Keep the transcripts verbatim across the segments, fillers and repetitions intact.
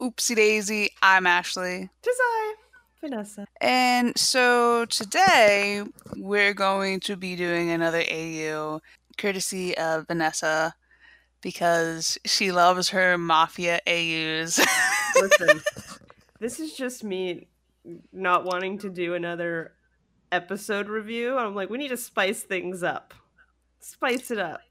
Oopsie daisy, I'm Ashley. 'Tis I, Vanessa. And so today we're going to be doing another A U courtesy of Vanessa because she loves her mafia A Us. Listen, this is just me not wanting to do another episode review. I'm like, we need to spice things up. Spice it up.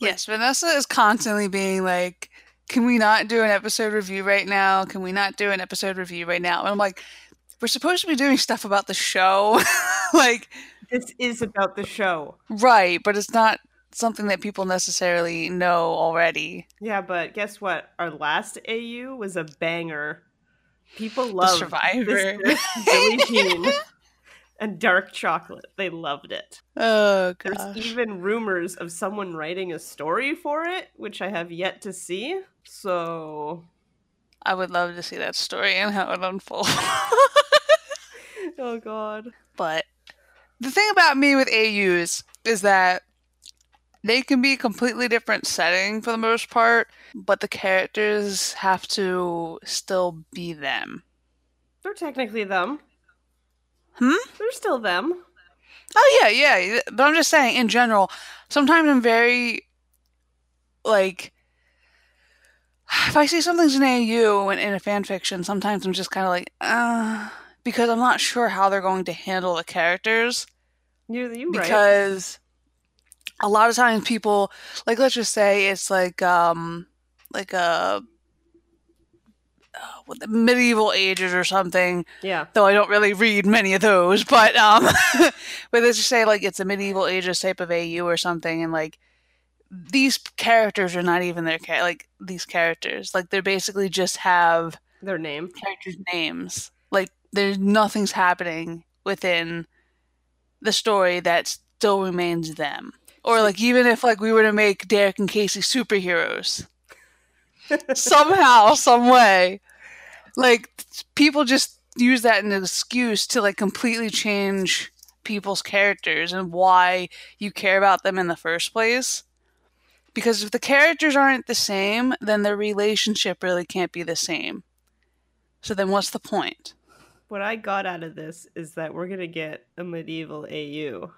Like, yes, Vanessa is constantly being like, can we not do an episode review right now? Can we not do an episode review right now? And I'm like, we're supposed to be doing stuff about the show. Like, this is about the show. Right, but it's not something that people necessarily know already. Yeah, but guess what? Our last A U was a banger. People loved Survivor. Billy Jean and dark chocolate. They loved it. Oh, gosh. There's even rumors of someone writing a story for it, which I have yet to see. So I would love to see that story and how it unfolds. Oh, God. But the thing about me with A Us is that they can be a completely different setting for the most part, but the characters have to still be them. They're technically them. Hmm? They're still them. Oh, yeah, yeah. But I'm just saying, in general, sometimes I'm very, like, if I see something's in A U and in a fan fiction, sometimes I'm just kind of like, uh, because I'm not sure how they're going to handle the characters. You're, you're right. Because a lot of times people, like, let's just say it's like, um, like a Uh, with the medieval ages or something. Yeah. Though I don't really read many of those, but um, but let's just say like it's a medieval ages type of A U or something, and like these characters are not even their char- like these characters, like they're basically just have their name, characters' names. Like there's nothing's happening within the story that still remains them. Or like even if like we were to make Derek and Casey superheroes. Somehow, some way, like people just use that as an excuse to like completely change people's characters and why you care about them in the first place. Because if the characters aren't the same, then their relationship really can't be the same. So then what's the point? What I got out of this is that we're going to get a medieval A U.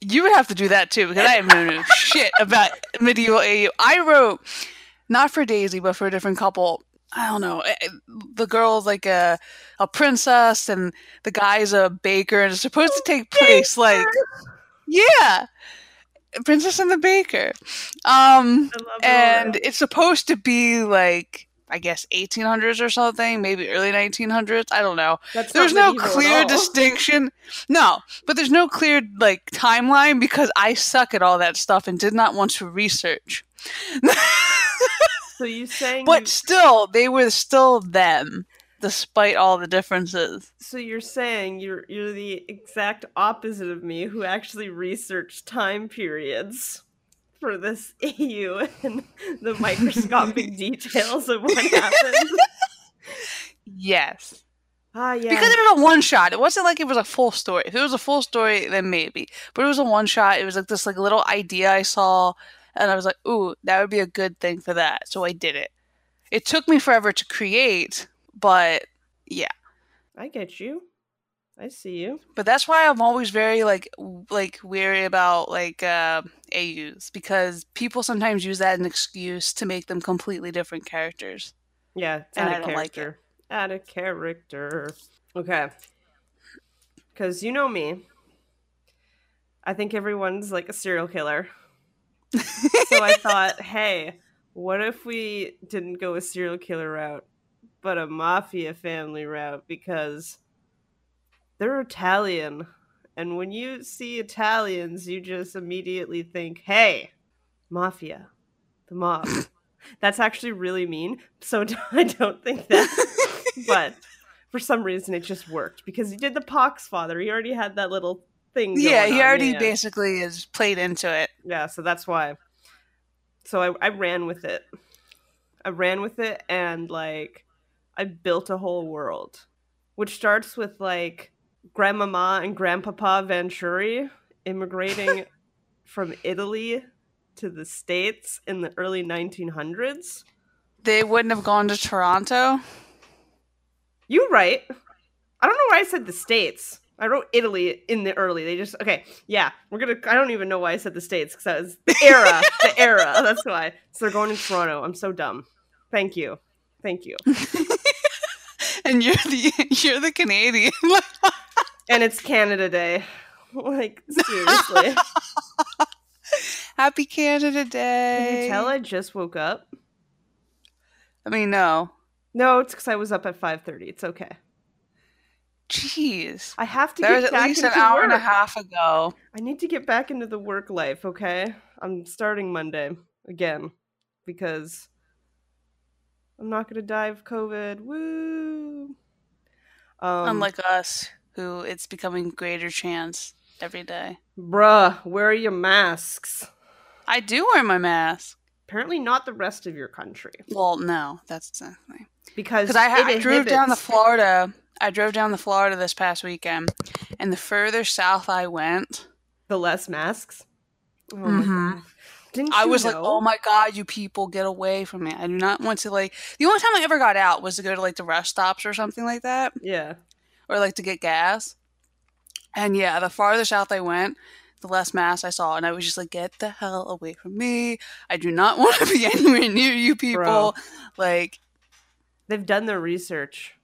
You would have to do that too, because I know shit about medieval A U. I wrote, not for Daisy, but for a different couple. I don't know. The girl's like a a princess, and the guy's a baker, and it's supposed to take place like, yeah, Princess and the Baker. Um, and it's supposed to be like, I guess eighteen hundreds or something, maybe early nineteen hundreds. I don't know. That's there's no clear distinction. No, but there's no clear like timeline because I suck at all that stuff and did not want to research. So you saying But you... still, they were still them despite all the differences. So you're saying you're you're the exact opposite of me who actually researched time periods for this A U and the microscopic details of what happened. Yes. Ah, yeah. Because it was a one-shot. It wasn't like it was a full story. If it was a full story, then maybe. But it was a one-shot. It was like this like little idea I saw. And I was like, ooh, that would be a good thing for that. So I did it. It took me forever to create, but yeah. I get you. I see you. But that's why I'm always very, like, w- like wary about, like, uh, A Us. Because people sometimes use that as an excuse to make them completely different characters. Yeah. Add and a I don't character. Like add a character. Okay. Because you know me. I think everyone's, like, a serial killer. So I thought, hey, what if we didn't go a serial killer route, but a mafia family route? Because they're Italian. And when you see Italians, you just immediately think, hey, mafia, the mob. That's actually really mean. So I don't think that. But for some reason, it just worked because he did the Pox Father. He already had that little thing going yeah, he on, already yeah. basically is played into it. Yeah, so that's why. So I, I ran with it. I ran with it and, like, I built a whole world. Which starts with, like, Grandmama and Grandpapa Venturi immigrating from Italy to the States in the early nineteen hundreds. they wouldn't have gone to Toronto. You're right. I don't know why I said the States. I wrote Italy in the early. They just, okay, yeah, we're going to, I don't even know why I said the States, because that was the era, the era, that's why. So they're going to Toronto. I'm so dumb. Thank you. Thank you. And you're the, you're the Canadian. And it's Canada Day. Like, seriously. Happy Canada Day. Can you tell I just woke up? I mean, no. No, it's because I was up at five thirty. It's okay. Jeez, I have to. There get was back at least an hour work. and a half ago. I need to get back into the work life. Okay, I'm starting Monday again because I'm not going to die of COVID. Woo! Um, Unlike us, who it's becoming greater chance every day. Bruh, where are your masks? I do wear my mask. Apparently, not the rest of your country. Well, no, that's exactly because because I, ha- I drove down to Florida. I drove down to Florida this past weekend, and the further south I went, the less masks. Oh mm-hmm. my God. Didn't I you was know? like, oh my God, you people, get away from me! I do not want to like. The only time I ever got out was to go to like the rest stops or something like that. Yeah, or like to get gas. And yeah, the farther south I went, the less masks I saw, and I was just like, get the hell away from me! I do not want to be anywhere near you people. Bro. Like, they've done their research.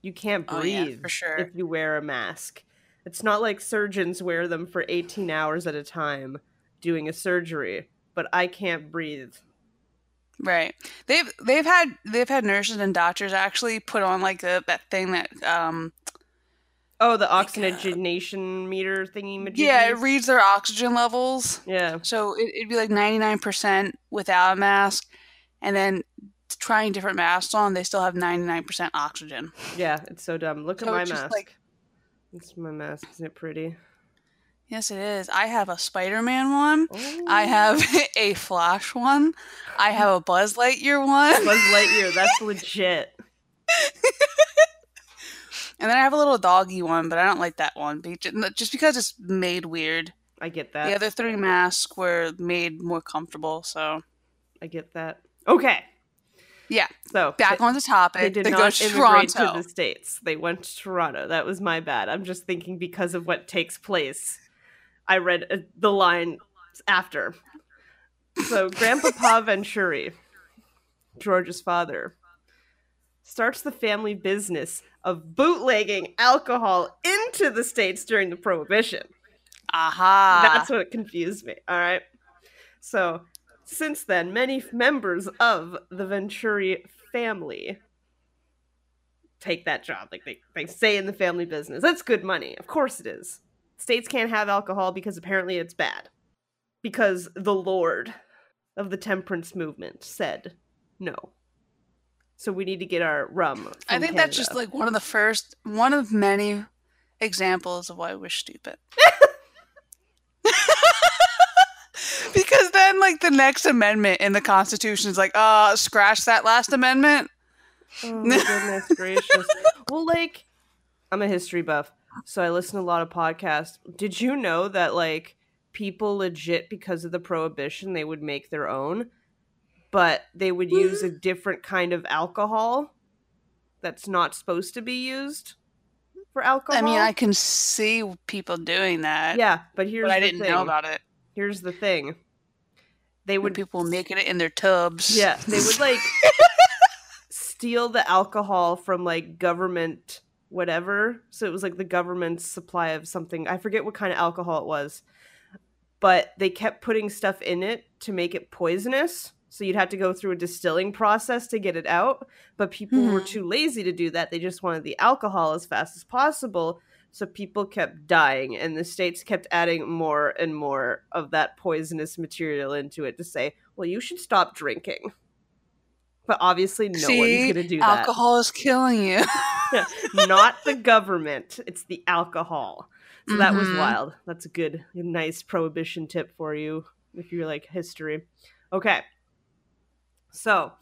You can't breathe oh, yeah, for sure. if you wear a mask. It's not like surgeons wear them for eighteen hours at a time doing a surgery, but I can't breathe. Right. They've they've had they've had nurses and doctors actually put on like a, that thing that um oh, the oxygenation like a, meter thingy. Yeah, it reads their oxygen levels. Yeah. So it, it'd be like ninety-nine percent without a mask, and then trying different masks on, they still have ninety-nine percent oxygen. Yeah, it's so dumb. Look so at my mask. Like, it's my mask. Isn't it pretty? Yes, it is. I have a Spider-Man one. Ooh. I have a Flash one. I have a Buzz Lightyear one. Buzz Lightyear, that's legit. And then I have a little doggy one, but I don't like that one. Just because it's made weird. I get that. The other three masks were made more comfortable, so. I get that. Okay. Yeah. So back they, on the topic, they did they not go immigrate to, to the States. They went to Toronto. That was my bad. I'm just thinking because of what takes place. I read uh, the line after. So Grandpapa Venturi, George's father, starts the family business of bootlegging alcohol into the States during the Prohibition. Aha. That's what confused me. All right. So. Since then, many members of the Venturi family take that job. Like, they, they stay in the family business. That's good money. Of course it is. States can't have alcohol because apparently it's bad. Because the Lord of the temperance movement said no. So we need to get our rum from I think Canada. That's just, like, one of the first, one of many examples of why we're stupid. Because then, like, the next amendment in the Constitution is like, uh, scratch that last amendment. Oh, my goodness gracious. Well, like, I'm a history buff, so I listen to a lot of podcasts. Did you know that, like, people legit, because of the Prohibition, they would make their own, but they would use a different kind of alcohol that's not supposed to be used? For alcohol? I mean, I can see people doing that. Yeah, but here's but I the didn't thing. know about it. Here's the thing. They would when people making it in their tubs. Yeah. They would like steal the alcohol from like government whatever. So it was like the government's supply of something. I forget what kind of alcohol it was. But they kept putting stuff in it to make it poisonous. So you'd have to go through a distilling process to get it out. But people hmm. were too lazy to do that. They just wanted the alcohol as fast as possible. So people kept dying, and the states kept adding more and more of that poisonous material into it to say, well, you should stop drinking. But obviously no See, one's going to do that. Alcohol is killing you. Not the government. It's the alcohol. So mm-hmm. that was wild. That's a good, nice prohibition tip for you if you like history. Okay. So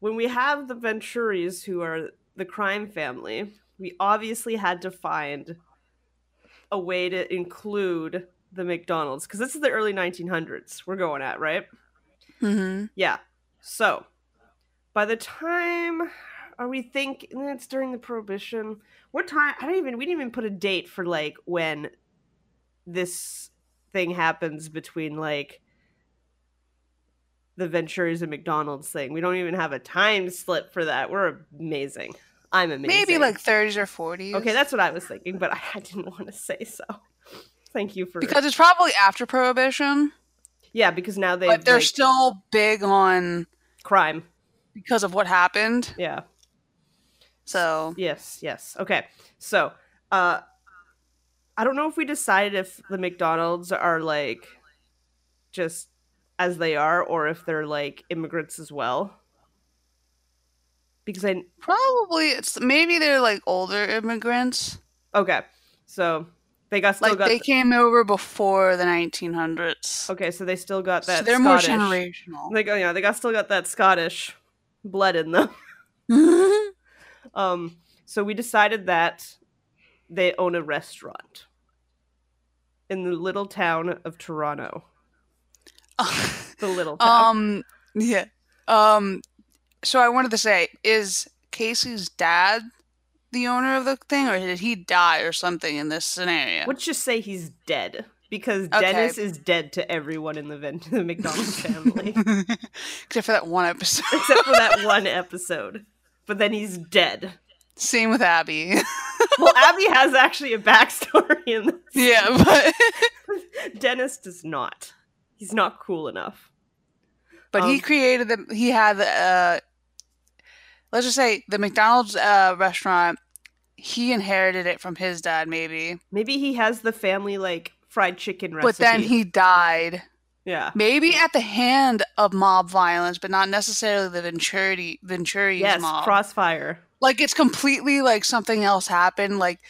when we have the Venturis, who are the crime family, we obviously had to find a way to include the McDonald's, because this is the early nineteen hundreds we're going at, right? Mm-hmm. Yeah. So, By the time are we think it's during the Prohibition? What time? I don't even. We didn't even put a date for like when this thing happens between like the Venturi's and McDonald's thing. We don't even have a time slip for that. We're amazing. I'm amazing. Maybe like thirties or forties. Okay, that's what I was thinking, but I, I didn't want to say so. Thank you for because it's probably after Prohibition. Yeah, because now they but they're like, still big on crime because of what happened. Yeah. So yes, yes. Okay, so uh, I don't know if we decided if the McDonald's are like just as they are, or if they're like immigrants as well. Because I probably it's maybe they're like older immigrants. Okay, so they got still like got they th- came over before the nineteen hundreds. Okay, so they still got that. So they're Scottish, more generational. They got yeah, they got still got that Scottish blood in them. um, so we decided that they own a restaurant in the little town of Toronto. The little town. Um. Yeah. Um. So I wanted to say, is Casey's dad the owner of the thing, or did he die or something in this scenario? Let's just say he's dead, because okay. Dennis is dead to everyone in the, Ven- the McDonald's family. Except for that one episode. Except for that one episode. But then he's dead. Same with Abby. Well, Abby has actually a backstory in this. Yeah, but... Dennis does not. He's not cool enough. But um, he created the... He had the... Uh, Let's just say the McDonald's uh, restaurant, he inherited it from his dad, maybe. Maybe he has the family, like, fried chicken recipe. But then he died. Yeah. Maybe at the hand of mob violence, but not necessarily the Venturi, Venturi's yes, mob. Yes, crossfire. Like, it's completely, like, something else happened. Like,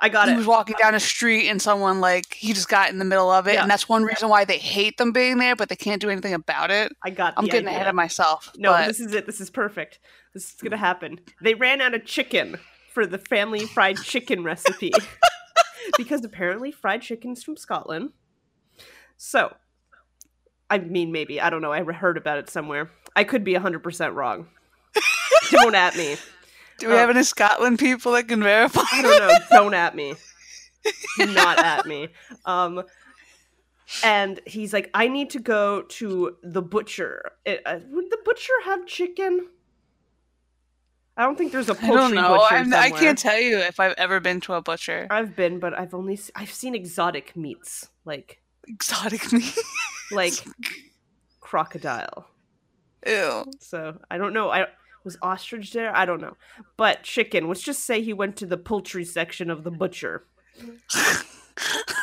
I got he it. He was walking down a street and someone, like, he just got in the middle of it. Yeah. And that's one reason why they hate them being there, but they can't do anything about it. I got the I'm getting idea. ahead of myself. No, but... this is it. This is perfect. This is going to happen. They ran out of chicken for the family fried chicken recipe. Because apparently fried chicken's from Scotland. So, I mean, maybe. I don't know. I heard about it somewhere. I could be one hundred percent wrong. Don't at me. Do we um, have any Scotland people that can verify? I don't know. Don't at me. Not at me. Um, and he's like, I need to go to the butcher. It, uh, would the butcher have chicken? I don't think there's a poultry I don't know. butcher I'm, somewhere. I can't tell you if I've ever been to a butcher. I've been, but I've only se- I've seen exotic meats, like exotic meat, like crocodile. Ew. So I don't know. I was ostrich there. I don't know, but chicken. Let's just say he went to the poultry section of the butcher,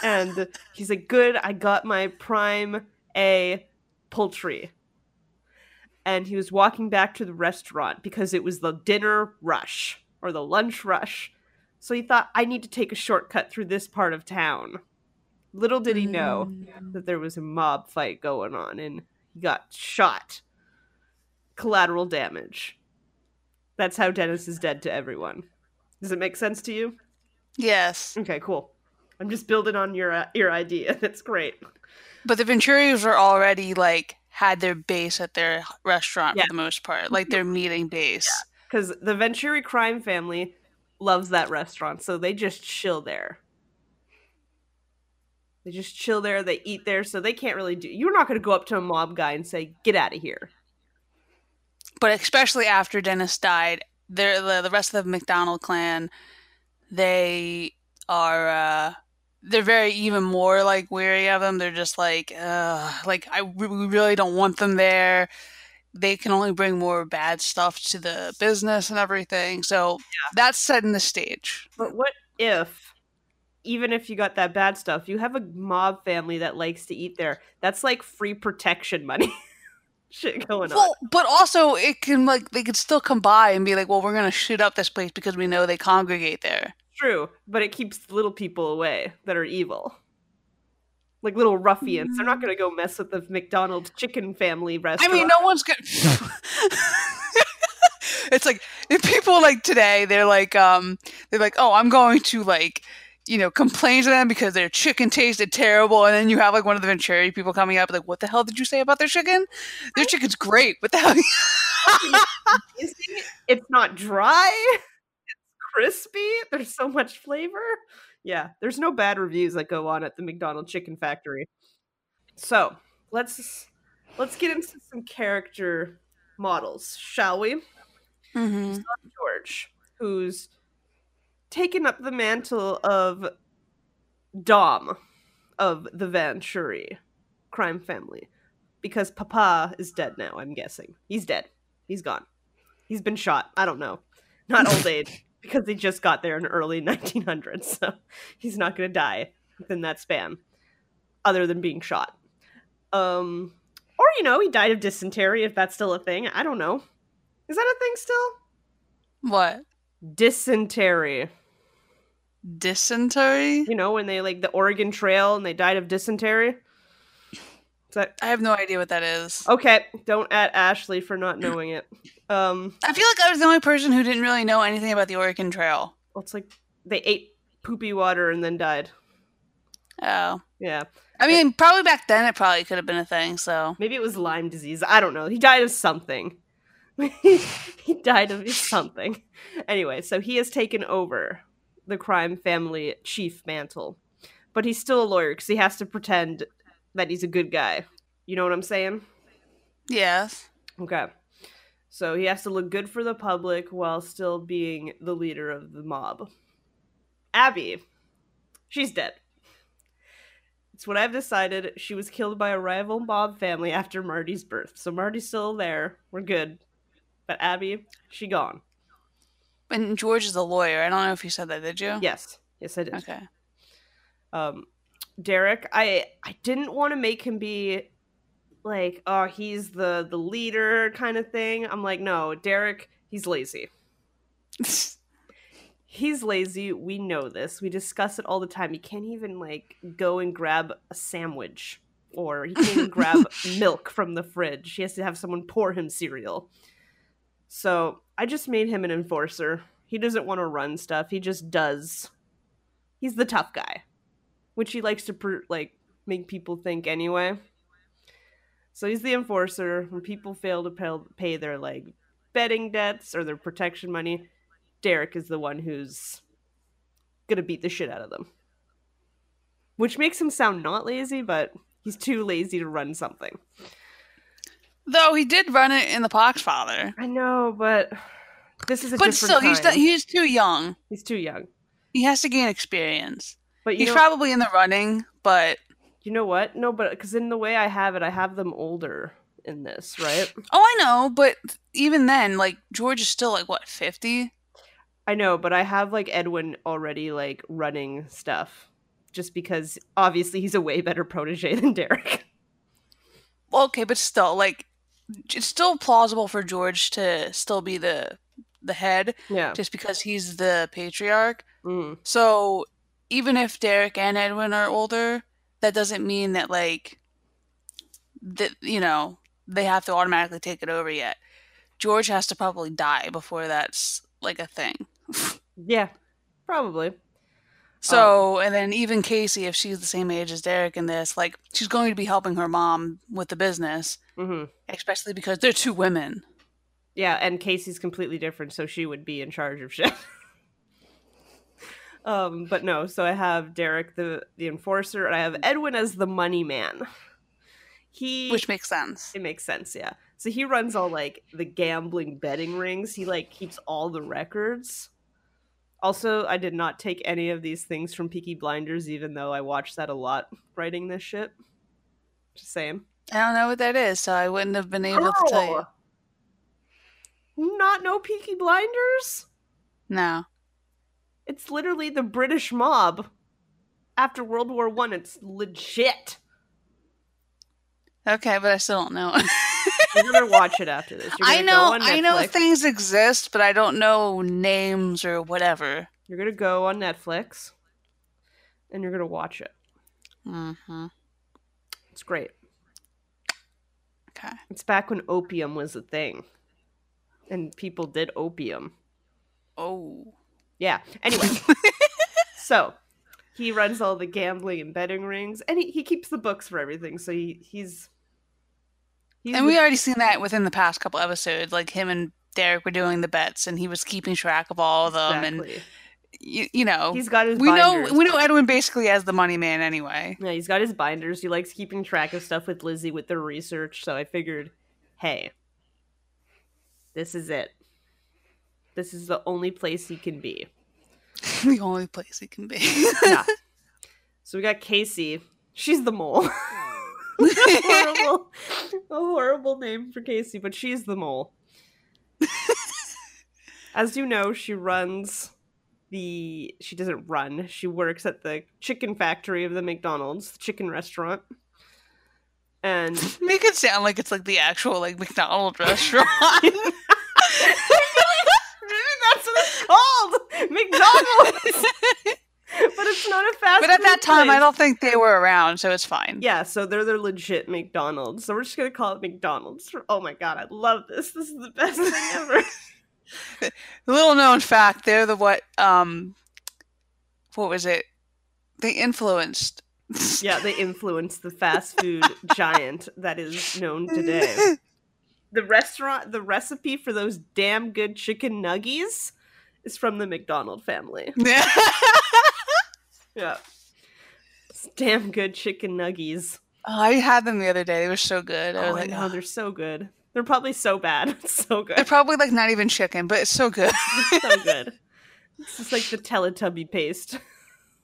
and he's like, "Good, I got my prime A poultry." And he was walking back to the restaurant because it was the dinner rush or the lunch rush. So he thought, I need to take a shortcut through this part of town. Little did he know mm. that there was a mob fight going on and he got shot. Collateral damage. That's how Dennis is dead to everyone. Does it make sense to you? Yes. Okay, cool. I'm just building on your, uh, your idea. That's great. But the Venturis are already like... had their base at their restaurant yeah. for the most part, like their meeting base. Because yeah. the Venturi crime family loves that restaurant, so they just chill there. They just chill there, they eat there, so they can't really do... You're not going to go up to a mob guy and say, get out of here. But especially after Dennis died, the, the rest of the McDonald clan, they are... Uh, They're very even more like wary of them. They're just like, uh, like I we really don't want them there. They can only bring more bad stuff to the business and everything. So yeah. that's setting the stage. But what if, even if you got that bad stuff, you have a mob family that likes to eat there? That's like free protection money. Shit going well, on. Well, but also it can like they could still come by and be like, well, we're gonna shoot up this place because we know they congregate there. True, but it keeps little people away that are evil. Like little ruffians. Mm-hmm. They're not going to go mess with the McDonald's chicken family restaurant. I mean, no one's going to... It's like, if people like today, they're like, um, they're like, oh, I'm going to like you know, complains to them because their chicken tasted terrible. And then you have like one of the Venturi people coming up like, what the hell did you say about their chicken? Their chicken's great. What the hell? It's not dry. Crispy. There's so much flavor. Yeah, there's no bad reviews that go on at the McDonald Chicken Factory. So let's let's get into some character models, shall we? Mm-hmm. George, who's taken up the mantle of Dom of the Venturi crime family because Papa is dead now. I'm guessing he's dead. He's gone. He's been shot. I don't know. Not old age. Because he just got there in the early nineteen hundreds, so he's not going to die within that span, other than being shot. Um, or, you know, he died of dysentery, if that's still a thing. I don't know. Is that a thing still? What? Dysentery. Dysentery? You know, when they, like, the Oregon Trail and they died of dysentery? That- I have no idea what that is. Okay, don't at Ashley for not knowing it. Um, I feel like I was the only person who didn't really know anything about the Oregon Trail. Well, it's like they ate poopy water and then died. Oh. Yeah. I mean, like, probably back then it probably could have been a thing, so. Maybe it was Lyme disease. I don't know. He died of something. He died of something. Anyway, so he has taken over the crime family chief mantle. But he's still a lawyer because he has to pretend that he's a good guy. You know what I'm saying? Yes. Okay. So he has to look good for the public while still being the leader of the mob. Abby. She's dead. It's what I've decided. She was killed by a rival mob family after Marty's birth. So Marty's still there. We're good. But Abby, she gone. And George is a lawyer. I don't know if you said that, did you? Yes. Yes, I did. Okay. Um... Derek, I I didn't want to make him be like, oh, he's the, the leader kind of thing. I'm like, no, Derek, he's lazy. He's lazy. We know this. We discuss it all the time. He can't even like go and grab a sandwich or he can't even grab milk from the fridge. He has to have someone pour him cereal. So I just made him an enforcer. He doesn't want to run stuff. He just does. He's the tough guy. Which he likes to, per- like, make people think anyway. So he's the enforcer. When people fail to pay, pay their, like, betting debts or their protection money, Derek is the one who's gonna beat the shit out of them. Which makes him sound not lazy, but he's too lazy to run something. Though he did run it in The Poxfather. I know, but this is a but different still, time. But still, he's, he's too young. He's too young. He has to gain experience. But He's know, probably in the running, but... You know what? No, but because in the way I have it, I have them older in this, right? Oh, I know, but even then, like, George is still, like, what, fifty? I know, but I have, like, Edwin already, like, running stuff. Just because, obviously, he's a way better protege than Derek. Okay, but still, like, it's still plausible for George to still be the, the head. Yeah. Just because he's the patriarch. Mm. So... Even if Derek and Edwin are older, that doesn't mean that, like, that, you know, they have to automatically take it over yet. George has to probably die before that's, like, a thing. Yeah, probably. So, um, and then even Casey, if she's the same age as Derek in this, like, she's going to be helping her mom with the business, mm-hmm. especially because they're two women. Yeah, and Casey's completely different, so she would be in charge of shit. Um, but no, so I have Derek, the, the enforcer, and I have Edwin as the money man. He Which makes sense. It makes sense, yeah. So he runs all, like, the gambling betting rings. He, like, keeps all the records. Also, I did not take any of these things from Peaky Blinders, even though I watched that a lot writing this shit. Just saying. I don't know what that is, so I wouldn't have been able oh. to tell you. Not know Peaky Blinders? No. It's literally the British mob. After World War One, it's legit. Okay, but I still don't know. You're gonna watch it after this. I know, I know things exist, but I don't know names or whatever. You're gonna go on Netflix, and you're gonna watch it. Mm-hmm. It's great. Okay. It's back when opium was a thing, and people did opium. Oh. Yeah. Anyway, so He runs all the gambling and betting rings, and he, he keeps the books for everything. So he, he's, he's and we already seen that within the past couple episodes. Like him and Derek were doing the bets, and he was keeping track of all of them. Exactly. And you, you know, he's got his. We binders. know we know Edwin basically as the money man anyway. Yeah, he's got his binders. He likes keeping track of stuff with Lizzie with their research. So I figured, hey, this is it. This is the only place he can be. The only place it can be. Yeah. So we got Casey. She's the mole. a, horrible, a horrible name for Casey, but she's the mole. As you know, she runs the... She doesn't run. She works at the chicken factory of the McDonald's, the chicken restaurant. And... Make it sound like it's like the actual like McDonald's restaurant. That's what it's called! McDonald's! But it's not a fast food But at that time, place. I don't think they were around, so it's fine. Yeah, so they're their legit McDonald's. So we're just going to call it McDonald's. Oh my god, I love this. This is the best thing ever. Little known fact, they're the what, um, what was it? They influenced. Yeah, they influenced the fast food giant that is known today. The restaurant, the recipe for those damn good chicken nuggies is from the McDonald family. Yeah. It's damn good chicken nuggies. Oh, I had them the other day. They were so good. Oh, I, was I like, know. Oh. They're so good. They're probably so bad. It's so good. They're probably like not even chicken, but it's so good. It's so good. It's just like the Teletubby paste.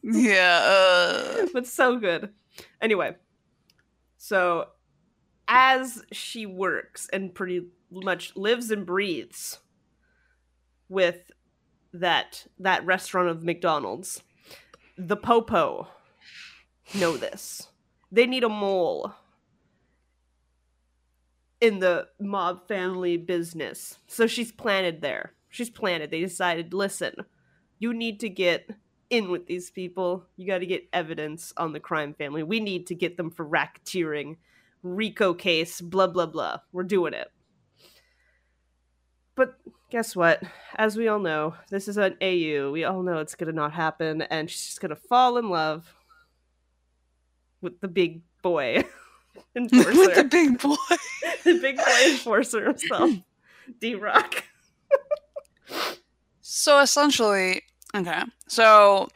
Yeah. Uh... But so good. Anyway. So... As she works and pretty much lives and breathes with that that restaurant of McDonald's, the Popo know this. They need a mole in the mob family business. So she's planted there. She's planted. They decided, listen, you need to get in with these people. You got to get evidence on the crime family. We need to get them for racketeering. RICO case, blah, blah, blah. We're doing it. But guess what? As we all know, this is an A U. We all know it's going to not happen, and she's just going to fall in love with the big boy enforcer. With the big boy. The big boy enforcer himself. D-Rock. So essentially, okay. So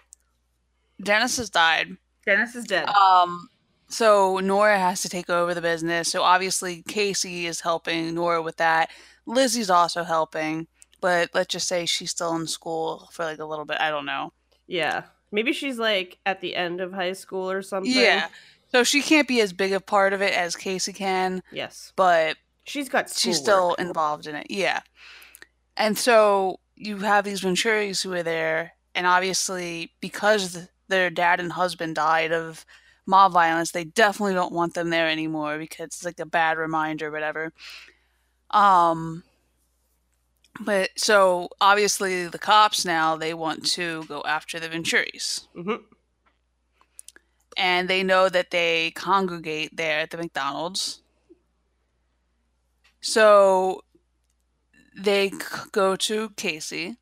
Dennis has died. Dennis is dead. Um... So Nora has to take over the business. So obviously Casey is helping Nora with that. Lizzie's also helping, but let's just say she's still in school for like a little bit. I don't know. Yeah. Maybe she's like at the end of high school or something. Yeah. So she can't be as big a part of it as Casey can. Yes. But she's got schoolwork. She's still involved in it. Yeah. And so you have these Venturis who are there, and obviously because their dad and husband died of mob violence, they definitely don't want them there anymore because it's like a bad reminder or whatever. Um, but so obviously the cops now, they want to go after the Venturis. Mm-hmm. And they know that they congregate there at the McDonald's. So they c- go to Casey.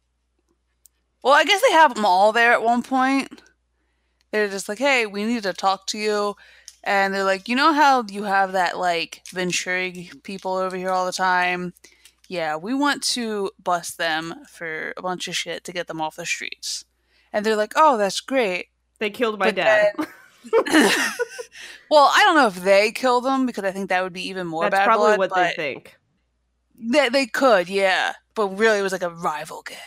Well, I guess they have them all there at one point. They're just like, hey, we need to talk to you. And they're like, you know how you have that, like, Venturi people over here all the time? Yeah, we want to bust them for a bunch of shit to get them off the streets. And they're like, oh, that's great. They killed my but dad. Then... Well, I don't know if they killed them, because I think that would be even more that's bad blood. That's probably what they think. They, they could, yeah. But really, it was like a rival gang.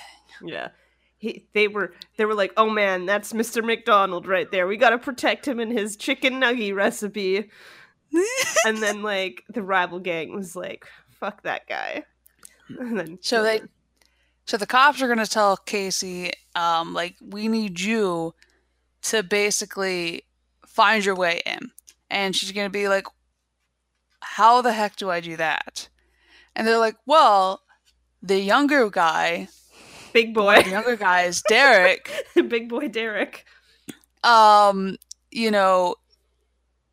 Yeah. He, they were they were like, oh man, that's Mister McDonald right there. We gotta protect him and his chicken nugget recipe. And then like the rival gang was like, fuck that guy. And then so they so the cops are gonna tell Casey, um, like, we need you to basically find your way in. And she's gonna be like, how the heck do I do that? And they're like, well, the younger guy Big boy. The younger guy is Derek. Big boy Derek. Um, you know,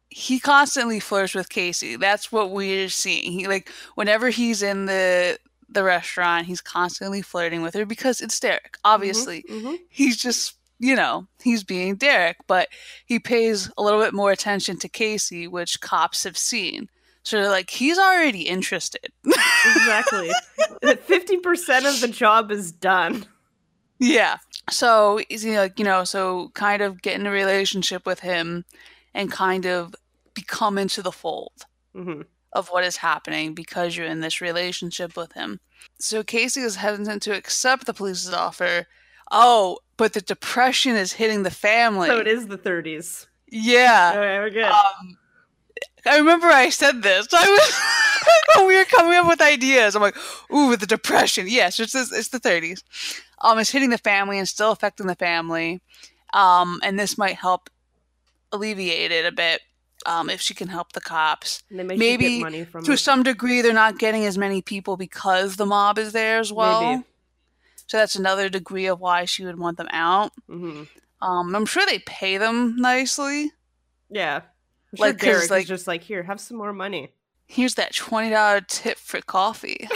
he constantly flirts with Casey. That's what we're seeing. He like whenever he's in the the restaurant, he's constantly flirting with her because it's Derek. Obviously, mm-hmm, mm-hmm. He's just you know, he's being Derek, but he pays a little bit more attention to Casey, which cops have seen. So they're like, he's already interested. Exactly. fifty percent of the job is done. Yeah. So, you know, like, you know, so kind of get in a relationship with him and kind of become into the fold mm-hmm. of what is happening because you're in this relationship with him. So Casey is hesitant to accept the police's offer. Oh, but the depression is hitting the family. So it is the thirties. Yeah. Okay, we're good. Um, I remember I said this. I was when we were coming up with ideas. I'm like, ooh, with the depression. Yes, it's it's the thirties. Um, it's hitting the family and still affecting the family. Um, and this might help alleviate it a bit. Um, if she can help the cops, they make maybe you get money from to it. Some degree, they're not getting as many people because the mob is there as well. Maybe. So that's another degree of why she would want them out. Mm-hmm. Um, I'm sure they pay them nicely. Yeah. I'm sure like, Derek like, is just like, here, have some more money. Here's that twenty dollars tip for coffee.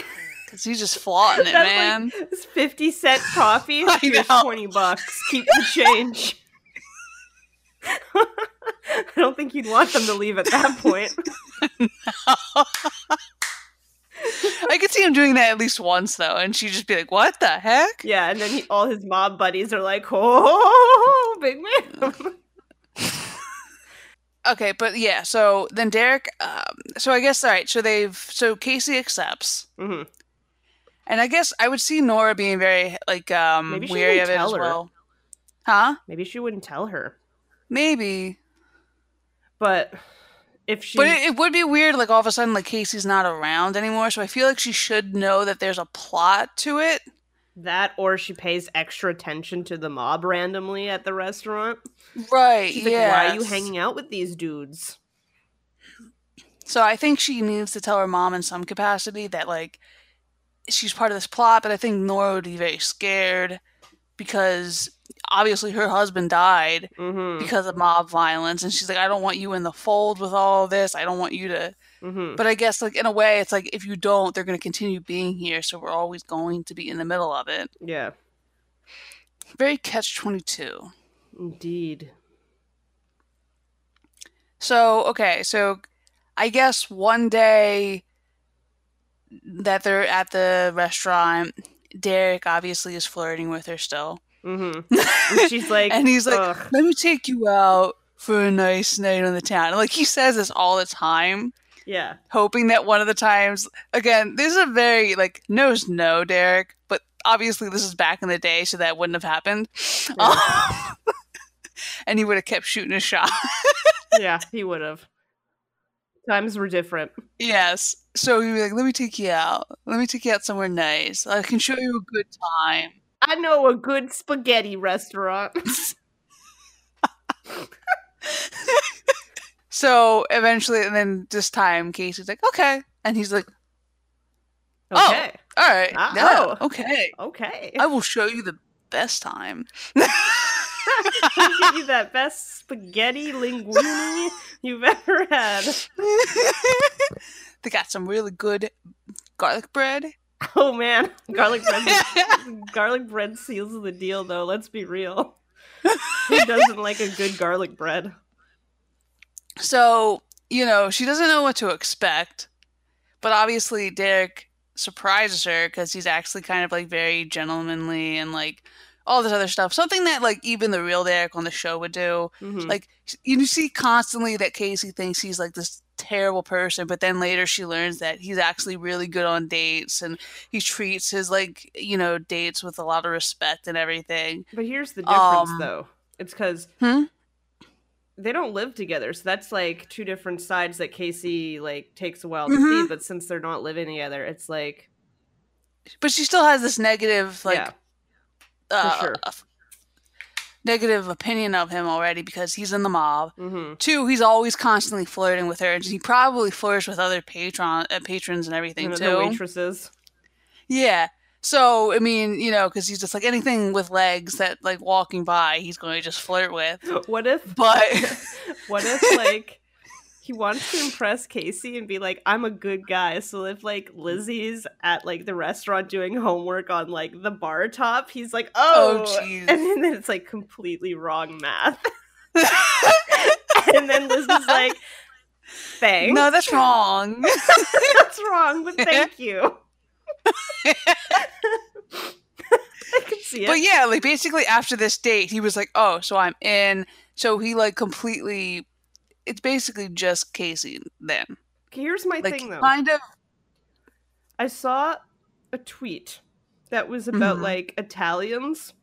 Because he's just flaunting it, that's man. Like, it's fifty cent coffee. Here's twenty bucks. Keep the change. I don't think you'd want them to leave at that point. I could see him doing that at least once, though. And she'd just be like, what the heck? Yeah, and then he, all his mob buddies are like, oh, big man. Okay, but yeah, so then Derek, um, so I guess, all right, so they've, so Casey accepts. Mm-hmm. And I guess I would see Nora being very, like, um, Maybe she weary of it tell as her. Well. Huh? Maybe she wouldn't tell her. Maybe. But if she... But it, it would be weird, like, all of a sudden, like, Casey's not around anymore, so I feel like she should know that there's a plot to it. That, or she pays extra attention to the mob randomly at the restaurant. Right, She's like, yeah. Why are you hanging out with these dudes? So I think she needs to tell her mom in some capacity that, like, she's part of this plot, but I think Nora would be very scared because obviously her husband died mm-hmm. because of mob violence, and she's like, I don't want you in the fold with all this. I don't want you to... Mm-hmm. But I guess, like, in a way, it's like, if you don't, they're going to continue being here, so we're always going to be in the middle of it. Yeah. Very catch twenty-two. Indeed. So, okay, so I guess one day that they're at the restaurant, Derek obviously is flirting with her still. Mm-hmm. And she's like... and he's like, ugh. Let me take you out for a nice night on the town. And, like, he says this all the time. Yeah. Hoping that one of the times, again, this is a very, like, no's no, Derek, but obviously this is back in the day, so that wouldn't have happened. Yeah. Um, and he would have kept shooting his shot. Yeah, he would have. Times were different. Yes. So he would be like, let me take you out. Let me take you out somewhere nice. I can show you a good time. I know a good spaghetti restaurant. So eventually, and then this time, Casey's like, okay. And he's like, oh, okay. All right. Oh, no, okay. Okay. I will show you the best time. I'll give you that best spaghetti linguine you've ever had. They got some really good garlic bread. Oh, man. Garlic bread, garlic bread seals the deal, though. Let's be real. Who doesn't like a good garlic bread? So, you know, she doesn't know what to expect, but obviously Derek surprises her because he's actually kind of, like, very gentlemanly and, like, all this other stuff. Something that, like, even the real Derek on the show would do. Mm-hmm. Like, you see constantly that Casey thinks he's, like, this terrible person, but then later she learns that he's actually really good on dates and he treats his, like, you know, dates with a lot of respect and everything. But here's the difference, um, though. It's because... Hmm? They don't live together, so that's, like, two different sides that Casey, like, takes a while to mm-hmm. see, but since they're not living together, it's, like... But she still has this negative, like, yeah, uh, sure. uh, negative opinion of him already because he's in the mob. Mm-hmm. Two, he's always constantly flirting with her, and he probably flirts with other patron uh, patrons and everything, and too. The waitresses. Yeah. So, I mean, you know, because he's just like anything with legs that, like, walking by, he's going to just flirt with. What if, but what if, like, He wants to impress Casey and be like, I'm a good guy. So if like Lizzie's at like the restaurant doing homework on like the bar top, he's like, oh, oh geez. And then it's like completely wrong math. And then Lizzie's like, thanks. No, that's wrong. That's wrong, but thank you. I can see it. But yeah, like basically after this date, he was like, oh, so I'm in. So he like completely... It's basically just Casey then. Here's my like, thing, though. Kind of. I saw a tweet that was about, mm-hmm. like, Italians.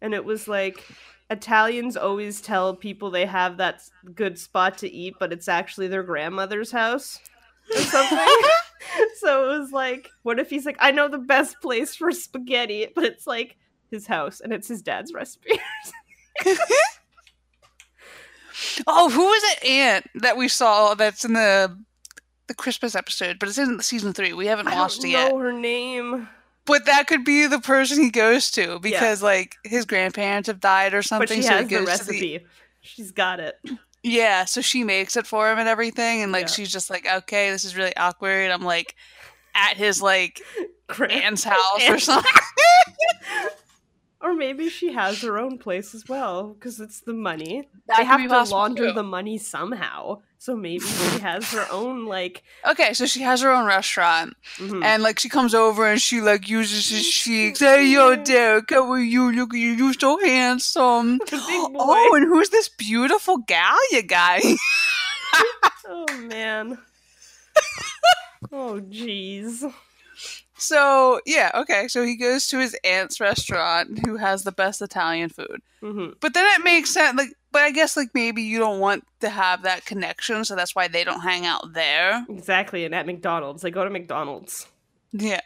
And it was like, Italians always tell people they have that good spot to eat, but it's actually their grandmother's house or something. So it was like, what if he's like, I know the best place for spaghetti, but it's, like, his house. And it's his dad's recipe. Oh, who was that aunt that we saw that's in the the Christmas episode? But it's in season three. We haven't watched it yet. I don't know her name. But that could be the person he goes to because, yeah. like, his grandparents have died or something. But she so has he goes the recipe. The... She's got it. Yeah, so she makes it for him and everything. And, like, yeah. she's just like, okay, this is really awkward. I'm, like, at his, like, aunt's house or something. Or maybe she has her own place as well, because it's the money. That they have to launder too. The money somehow. So maybe she has her own, like... Okay, so she has her own restaurant. Mm-hmm. And, like, she comes over and she, like, uses his cheeks. Hey, yo, Derek, how are you? Look at you. You're so handsome. Oh, and who's this beautiful gal you got? Oh, man. Oh, jeez. So, yeah, okay. So he goes to his aunt's restaurant who has the best Italian food. Mm-hmm. But then it makes sense. Like, but I guess, like, maybe you don't want to have that connection. So that's why they don't hang out there. Exactly. And at McDonald's. They go to McDonald's. Yeah.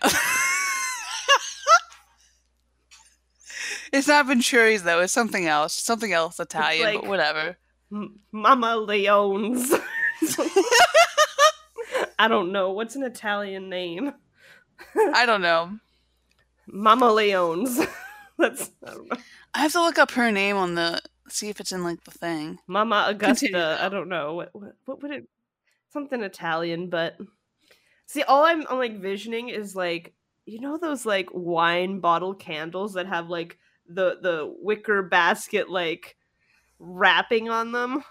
It's not Venturi's, though. It's something else. Something else Italian, like, but whatever. M- Mama Leone's. I don't know. What's an Italian name? I don't know. Mama Leone's. That's, I don't know. I have to look up her name on the, see if it's in like the thing. Mama Augusta. Continue. I don't know. What, what what would it, something Italian, but see, all I'm, I'm like visioning is like, you know, those like wine bottle candles that have like the, the wicker basket, like wrapping on them.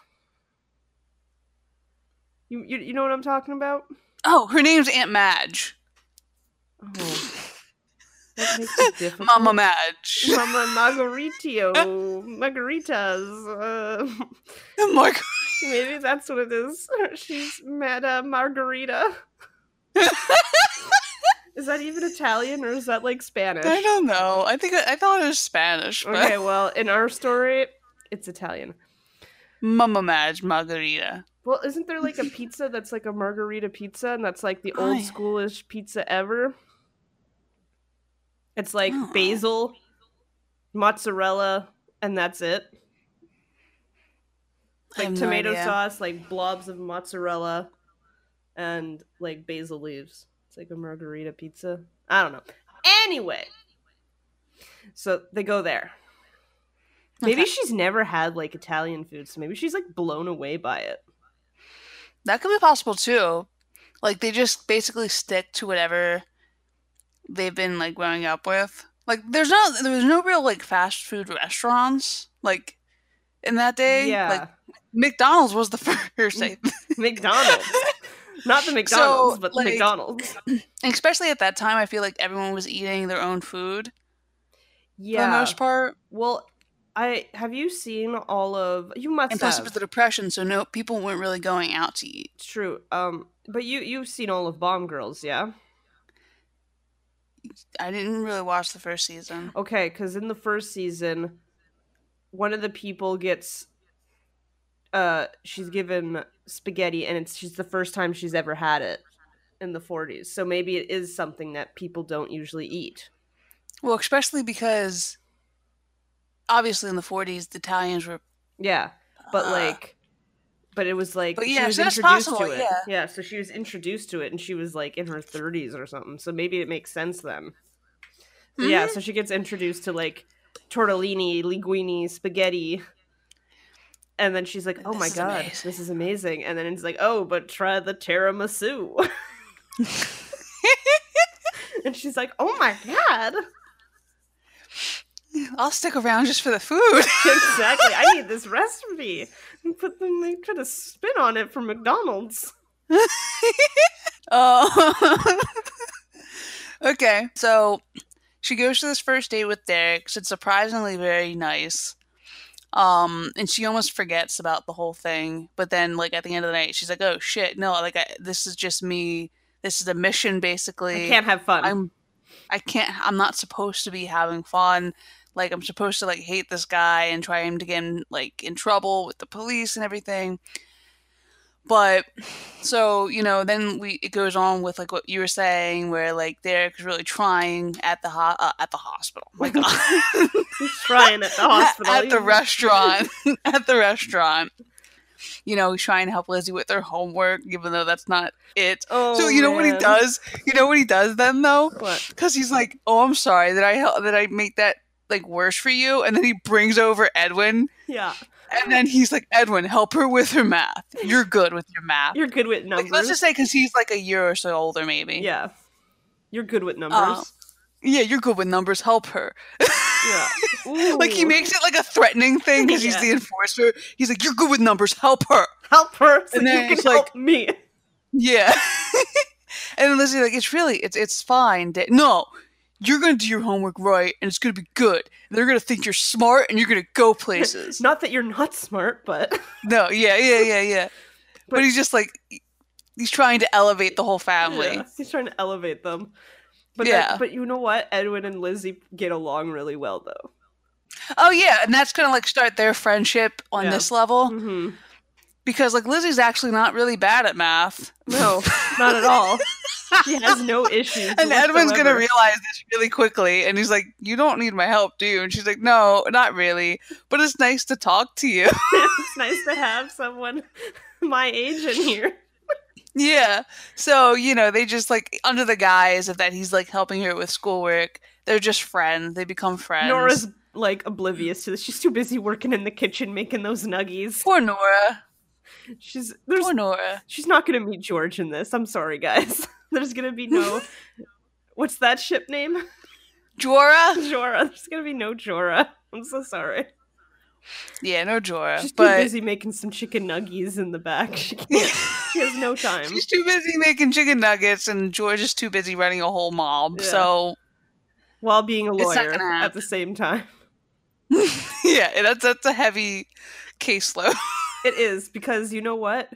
You, you, you know what I'm talking about? Oh, her name's Aunt Madge. Oh. That makes it difficult. Mama Madge. Mama Margaritio. Margaritas. Uh, Margar- maybe that's what it is. She's Mada Margarita. Is that even Italian or is that like Spanish? I don't know. I think I, I thought it was Spanish. But... Okay, well, in our story, it's Italian. Mama Madge Margarita. Well, isn't there like a pizza that's like a margarita pizza and that's like the old schoolish pizza ever? It's like oh. basil, mozzarella, and that's it. Like no tomato idea. Sauce, like blobs of mozzarella, and like basil leaves. It's like a margarita pizza. I don't know. Anyway, so they go there. Maybe okay. she's never had like Italian food, so maybe she's like blown away by it. That could be possible too. Like they just basically stick to whatever they've been like growing up with. Like there's no there's no real like fast food restaurants like in that day. Yeah. Like McDonald's was the first thing. McDonald's. Not the McDonald's, so, but like, the McDonald's. Especially at that time I feel like everyone was eating their own food. Yeah. For the most part. Well, I have you seen all of you must and plus have. It was the Depression, so no people weren't really going out to eat. It's true. Um but you you've seen all of Bomb Girls, yeah? I didn't really watch the first season. Okay, because in the first season, one of the people gets, uh, she's given spaghetti, and it's she's the first time she's ever had it in the forties. So maybe it is something that people don't usually eat. Well, especially because obviously in the forties, the Italians were yeah, but uh, like, but it was like but yeah, she was so that's introduced possible, to it. Yeah. yeah, so she was introduced to it, and she was like in her thirties or something. So maybe it makes sense then. So, mm-hmm. Yeah, so she gets introduced to like tortellini, linguine, spaghetti. And then she's like, oh this my god, amazing. This is amazing. And then it's like, oh, but try the tiramisu. And she's like, oh my god. I'll stick around just for the food. Exactly. I need this recipe. And put them, like, try to spin on it from McDonald's. Oh. Okay. So she goes to this first date with Derek. She's surprisingly very nice. Um, and she almost forgets about the whole thing. But then, like, at the end of the night, she's like, oh, shit. No, like, I, this is just me. This is a mission, basically. I can't have fun. I'm, I can't, I'm not supposed to be having fun. Like, I'm supposed to, like, hate this guy and try him to get him, like, in trouble with the police and everything. But, so, you know, then we it goes on with, like, what you were saying, where, like, Derek's really trying at the ho- uh, at the hospital. Like, he's trying at the hospital. At, at the restaurant. At the restaurant. You know, he's trying to help Lizzie with her homework, even though that's not it. Oh, so, you know man. what he does? You know what he does then, though? What? Because he's like, oh, I'm sorry that I help- that I make that, like, worse for you. And then he brings over Edwin. Yeah. And then he's like, Edwin, help her with her math. You're good with your math. You're good with numbers. Like, let's just say because he's like a year or so older, maybe. Yeah. You're good with numbers. Uh, yeah, you're good with numbers. Help her. Yeah. Ooh. Like, he makes it like a threatening thing because yeah. he's the enforcer. He's like, you're good with numbers. Help her. Help her so and then you can help like, me. Yeah. And then Lizzie's like, it's really, it's, it's fine. No. You're going to do your homework right, and it's going to be good. They're going to think you're smart, and you're going to go places. Not that you're not smart, but... No, yeah, yeah, yeah, yeah. But, but he's just like... He's trying to elevate the whole family. Yeah, he's trying to elevate them. But yeah. That, but you know what? Edwin and Lizzie get along really well, though. Oh, yeah, and that's going to, like, start their friendship on yeah. this level. Mm-hmm. Because, like, Lizzie's actually not really bad at math. No, not at all. She has no issues. And whatsoever. Edwin's going to realize this really quickly. And he's like, you don't need my help, do you? And she's like, no, not really. But it's nice to talk to you. It's nice to have someone my age in here. Yeah. So, you know, they just, like, under the guise of that he's, like, helping her with schoolwork. They're just friends. They become friends. Nora's, like, oblivious to this. She's too busy working in the kitchen making those nuggies. Poor Nora. She's there's, Poor Nora. She's not going to meet George in this. I'm sorry, guys. There's going to be no... What's that ship name? Jorah? Jorah. There's going to be no Jorah. I'm so sorry. Yeah, no Jorah. She's but... too busy making some chicken nuggies in the back. She, can't, she has no time. She's too busy making chicken nuggets, and George is too busy running a whole mob, yeah. so... While being a lawyer at the same time. Yeah, that's, that's a heavy caseload. It is, because you know what?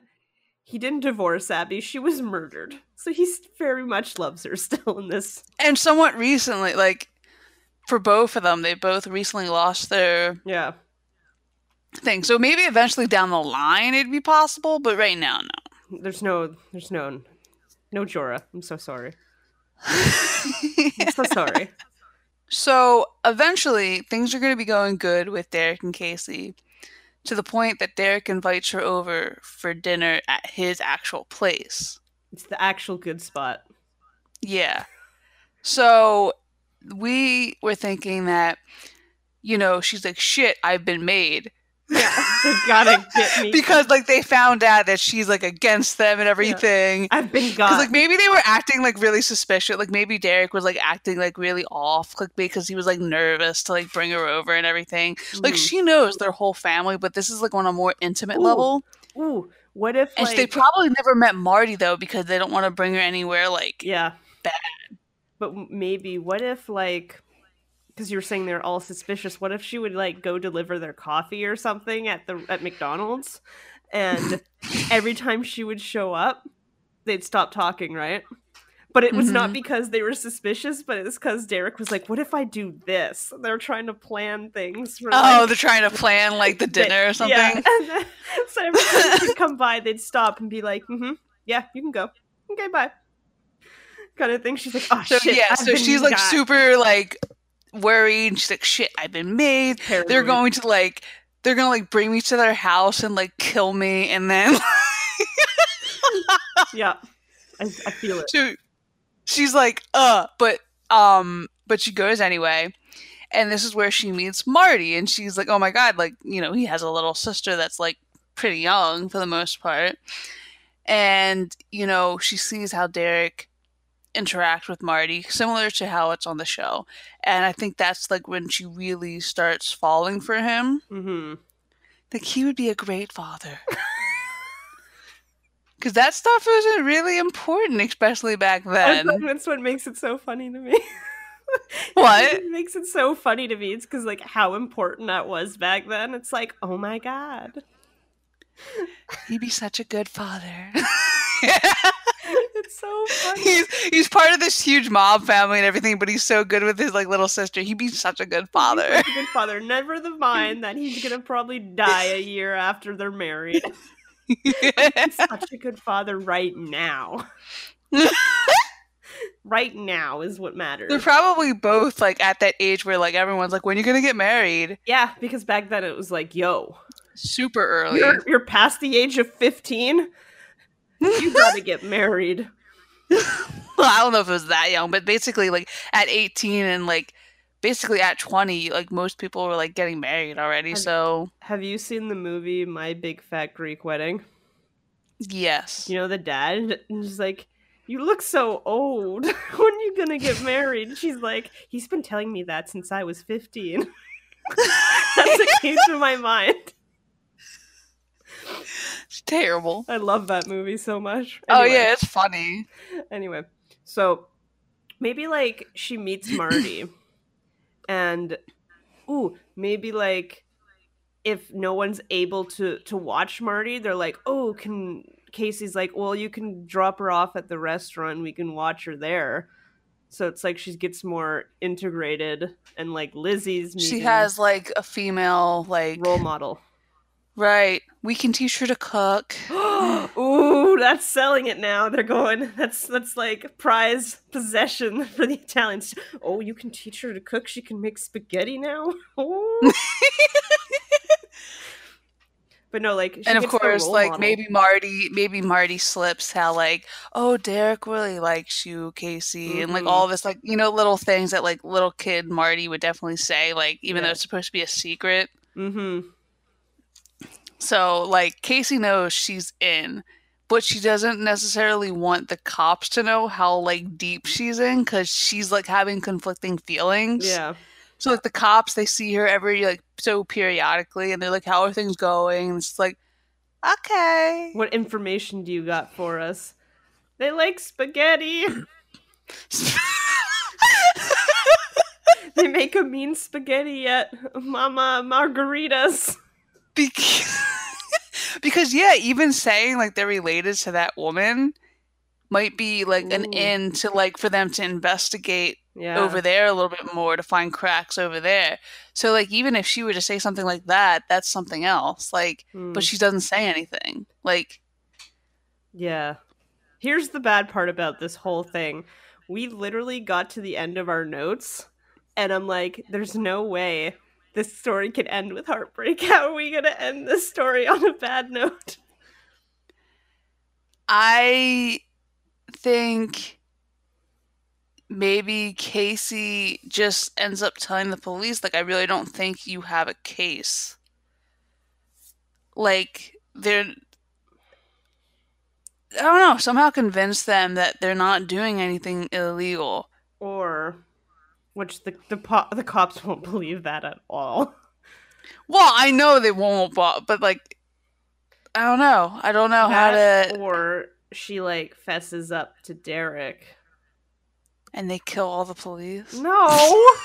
He didn't divorce Abby. She was murdered. So he very much loves her still in this. And somewhat recently, like, for both of them, they both recently lost their yeah. thing. So maybe eventually down the line it'd be possible, but right now, no. There's no, there's no, no Jorah. I'm so sorry. I'm so sorry. So eventually things are going to be going good with Derek and Casey. To the point that Derek invites her over for dinner at his actual place. It's the actual good spot. Yeah. So we were thinking that, you know, she's like, shit, I've been made. Yeah, they gotta get me. Because, like, they found out that she's, like, against them and everything. Yeah. I've been got. Like, maybe they were acting, like, really suspicious. Like, maybe Derek was, like, acting, like, really off. Like, because he was, like, nervous to, like, bring her over and everything. Mm. Like, she knows their whole family, but this is, like, on a more intimate Ooh. level. Ooh, what if, like... And they probably never met Marty, though, because they don't want to bring her anywhere, like, yeah. bad. But maybe, what if, like... Because you were saying they're all suspicious. What if she would like go deliver their coffee or something at the at McDonald's, and every time she would show up, they'd stop talking, right? But it was mm-hmm. not because they were suspicious, but it was because Derek was like, "What if I do this?" They're trying to plan things. For, oh, like, they're trying to plan like the dinner they, or something. Yeah. And then, so every time she'd come by, they'd stop and be like, "Mm-hmm, yeah, you can go. Okay, bye." Kind of thing. She's like, "Oh so, shit!" Yeah, I've so she's got. like super like. worried. She's like, shit, I've been made. Paranoid. They're going to like they're gonna like bring me to their house and like kill me and then yeah. I, I feel it. So she's like, uh, but um but she goes anyway. And this is where she meets Marty, and she's like, oh my God, like, you know, he has a little sister that's like pretty young for the most part. And, you know, she sees how Derek interact with Marty, similar to how it's on the show. And I think that's like when she really starts falling for him. Mm-hmm. Like, he would be a great father. Because that stuff isn't really important, especially back then. That's, that's what makes it so funny to me. What? It makes it so funny to me. It's because, like, how important that was back then. It's like, oh my God. He'd be such a good father. Yeah. It's so funny. He's, he's part of this huge mob family and everything, but he's so good with his like little sister. He'd be such a good father. He's such a good father. Never the mind that he's gonna probably die a year after they're married. Yeah. He's such a good father right now. Right now is what matters. They're probably both like at that age where like everyone's like, when are you gonna get married? Yeah, because back then it was like, yo, super early. You're, you're past the age of fifteen. You gotta get married. Well, I don't know if it was that young, but basically, like, at eighteen and, like, basically at twenty, like, most people were, like, getting married already, have, so... Have you seen the movie My Big Fat Greek Wedding? Yes. You know, the dad? And he's like, you look so old. When are you gonna get married? She's like, he's been telling me that since I was fifteen. That's what came to my mind. It's terrible. I love that movie so much. Anyway. Oh yeah, it's funny. Anyway, so maybe like she meets Marty and ooh, maybe like if no one's able to to watch Marty, they're like, oh, can Casey's like, well, you can drop her off at the restaurant, we can watch her there. So it's like she gets more integrated and like Lizzie's meeting. She has like a female like role model. Right. We can teach her to cook. Ooh, that's selling it now. They're going, that's that's like prize possession for the Italians. Oh, you can teach her to cook? She can make spaghetti now? Oh. But no, like, she and of course, like, model. maybe Marty, maybe Marty slips how, like, oh, Derek really likes you, Casey, mm-hmm. and like all this, like, you know, little things that like little kid Marty would definitely say, like, even yeah. though it's supposed to be a secret. Mm-hmm. So, like, Casey knows she's in, but she doesn't necessarily want the cops to know how, like, deep she's in, because she's, like, having conflicting feelings. Yeah. So, like, the cops, they see her every, like, so periodically, and they're like, how are things going? And it's like, okay. What information do you got for us? They like spaghetti. They make a mean spaghetti at Mama Margarita's. Because, yeah, even saying, like, they're related to that woman might be, like, Ooh. an in to, like, for them to investigate yeah. over there a little bit more to find cracks over there. So, like, even if she were to say something like that, that's something else. Like, mm. but she doesn't say anything. Like. Yeah. Here's the bad part about this whole thing. We literally got to the end of our notes, and I'm like, there's no way this story could end with heartbreak. How are we going to end this story on a bad note? I think maybe Casey just ends up telling the police, like, I really don't think you have a case. Like, they're... I don't know. Somehow convince them that they're not doing anything illegal. Or... Which the the, po- the cops won't believe that at all. Well, I know they won't, but like, I don't know. I don't know that how to. Or she like fesses up to Derek, and they kill all the police. No. I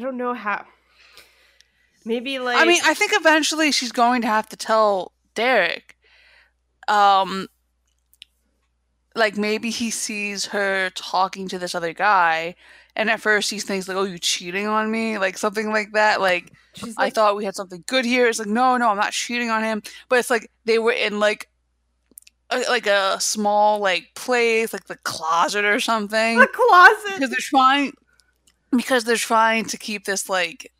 don't know how. Maybe like. I mean, I think eventually she's going to have to tell Derek. Um. Like, maybe he sees her talking to this other guy, and at first he thinks, like, oh, you cheating on me? Like, something like that. Like, like, I thought we had something good here. It's like, no, no, I'm not cheating on him. But it's like, they were in, like, a, like a small, like, place, like the closet or something. The closet! Because they're trying, because they're trying to keep this, like,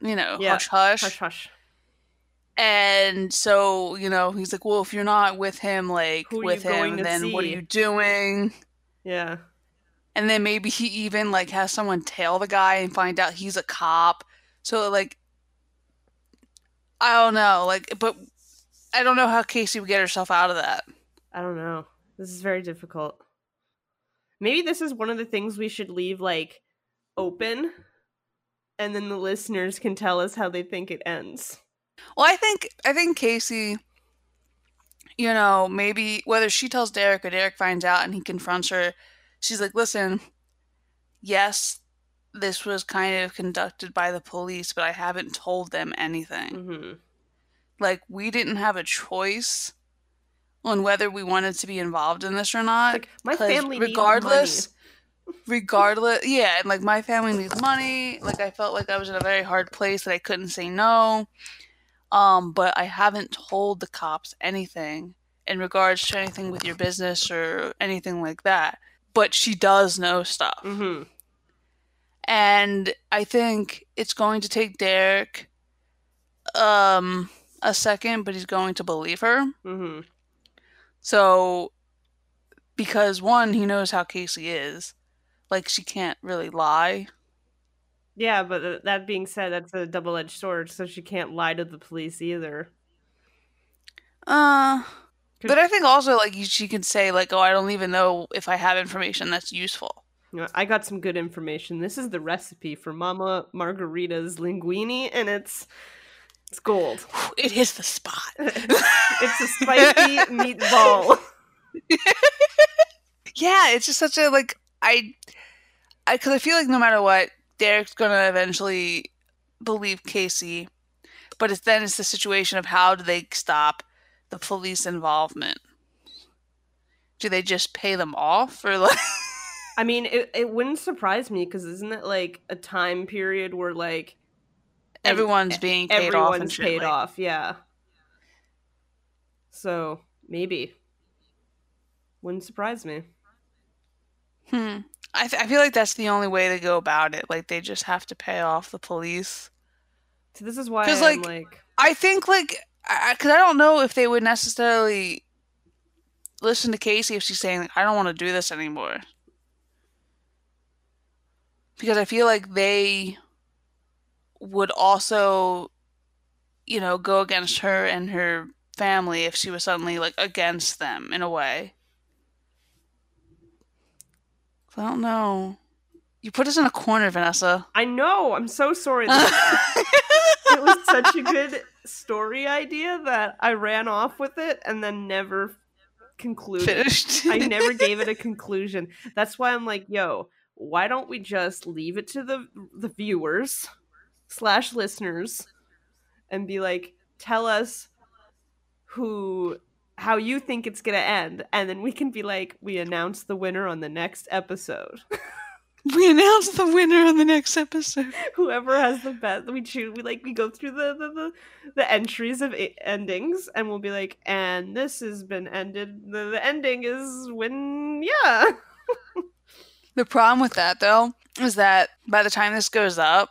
you know, yeah. hush-hush. Hush-hush. And so, you know, he's like, well, if you're not with him, like, with him, then see? What are you doing? Yeah. And then maybe he even, like, has someone tail the guy and find out he's a cop. So, like, I don't know. Like, but I don't know how Casey would get herself out of that. I don't know. This is very difficult. Maybe this is one of the things we should leave, like, open. And then the listeners can tell us how they think it ends. Well, I think I think Casey, you know, maybe whether she tells Derek or Derek finds out and he confronts her, she's like, listen, yes, this was kind of conducted by the police, but I haven't told them anything. Mm-hmm. Like, we didn't have a choice on whether we wanted to be involved in this or not. Like, my family regardless, needs money. Regardless, yeah, and, like, my family needs money. Like, I felt like I was in a very hard place that I couldn't say no. Um, but I haven't told the cops anything in regards to anything with your business or anything like that. But she does know stuff. Mm-hmm. And I think it's going to take Derek um, a second, but he's going to believe her. Mm-hmm. So, because one, he knows how Casey is. Like, she can't really lie. Yeah, but that being said, that's a double-edged sword, so she can't lie to the police either. Uh, but I think also, like, she can say, like, oh, I don't even know if I have information that's useful. You know, I got some good information. This is the recipe for Mama Margarita's linguine, and it's it's gold. It hits the spot. It's a spicy meatball. Yeah, it's just such a, like, I... I, 'cause I feel like no matter what, Derek's going to eventually believe Casey, but it's, then it's the situation of how do they stop the police involvement? Do they just pay them off? Or like? I mean, it, it wouldn't surprise me, because isn't it like a time period where like everyone's being paid everyone's off and shit, paid like... off, yeah. So, maybe. Wouldn't surprise me. Hmm. I, th- I feel like that's the only way to go about it. Like, they just have to pay off the police. So this is why I'm like, like... I think, like... Because I, I don't know if they would necessarily listen to Casey if she's saying, like, I don't want to do this anymore. Because I feel like they would also, you know, go against her and her family if she was suddenly, like, against them in a way. I don't know. You put us in a corner, Vanessa. I know. I'm so sorry. It was such a good story idea that I ran off with it and then never concluded. Finished. I never gave it a conclusion. That's why I'm like, yo, why don't we just leave it to the the viewers slash listeners and be like, tell us who... how you think it's gonna end, and then we can be like, we announce the winner on the next episode. We announce the winner on the next episode. Whoever has the best, we choose. We like we go through the the, the, the entries of a- endings, and we'll be like, and this has been ended. The, the ending is when, yeah. The problem with that though is that by the time this goes up,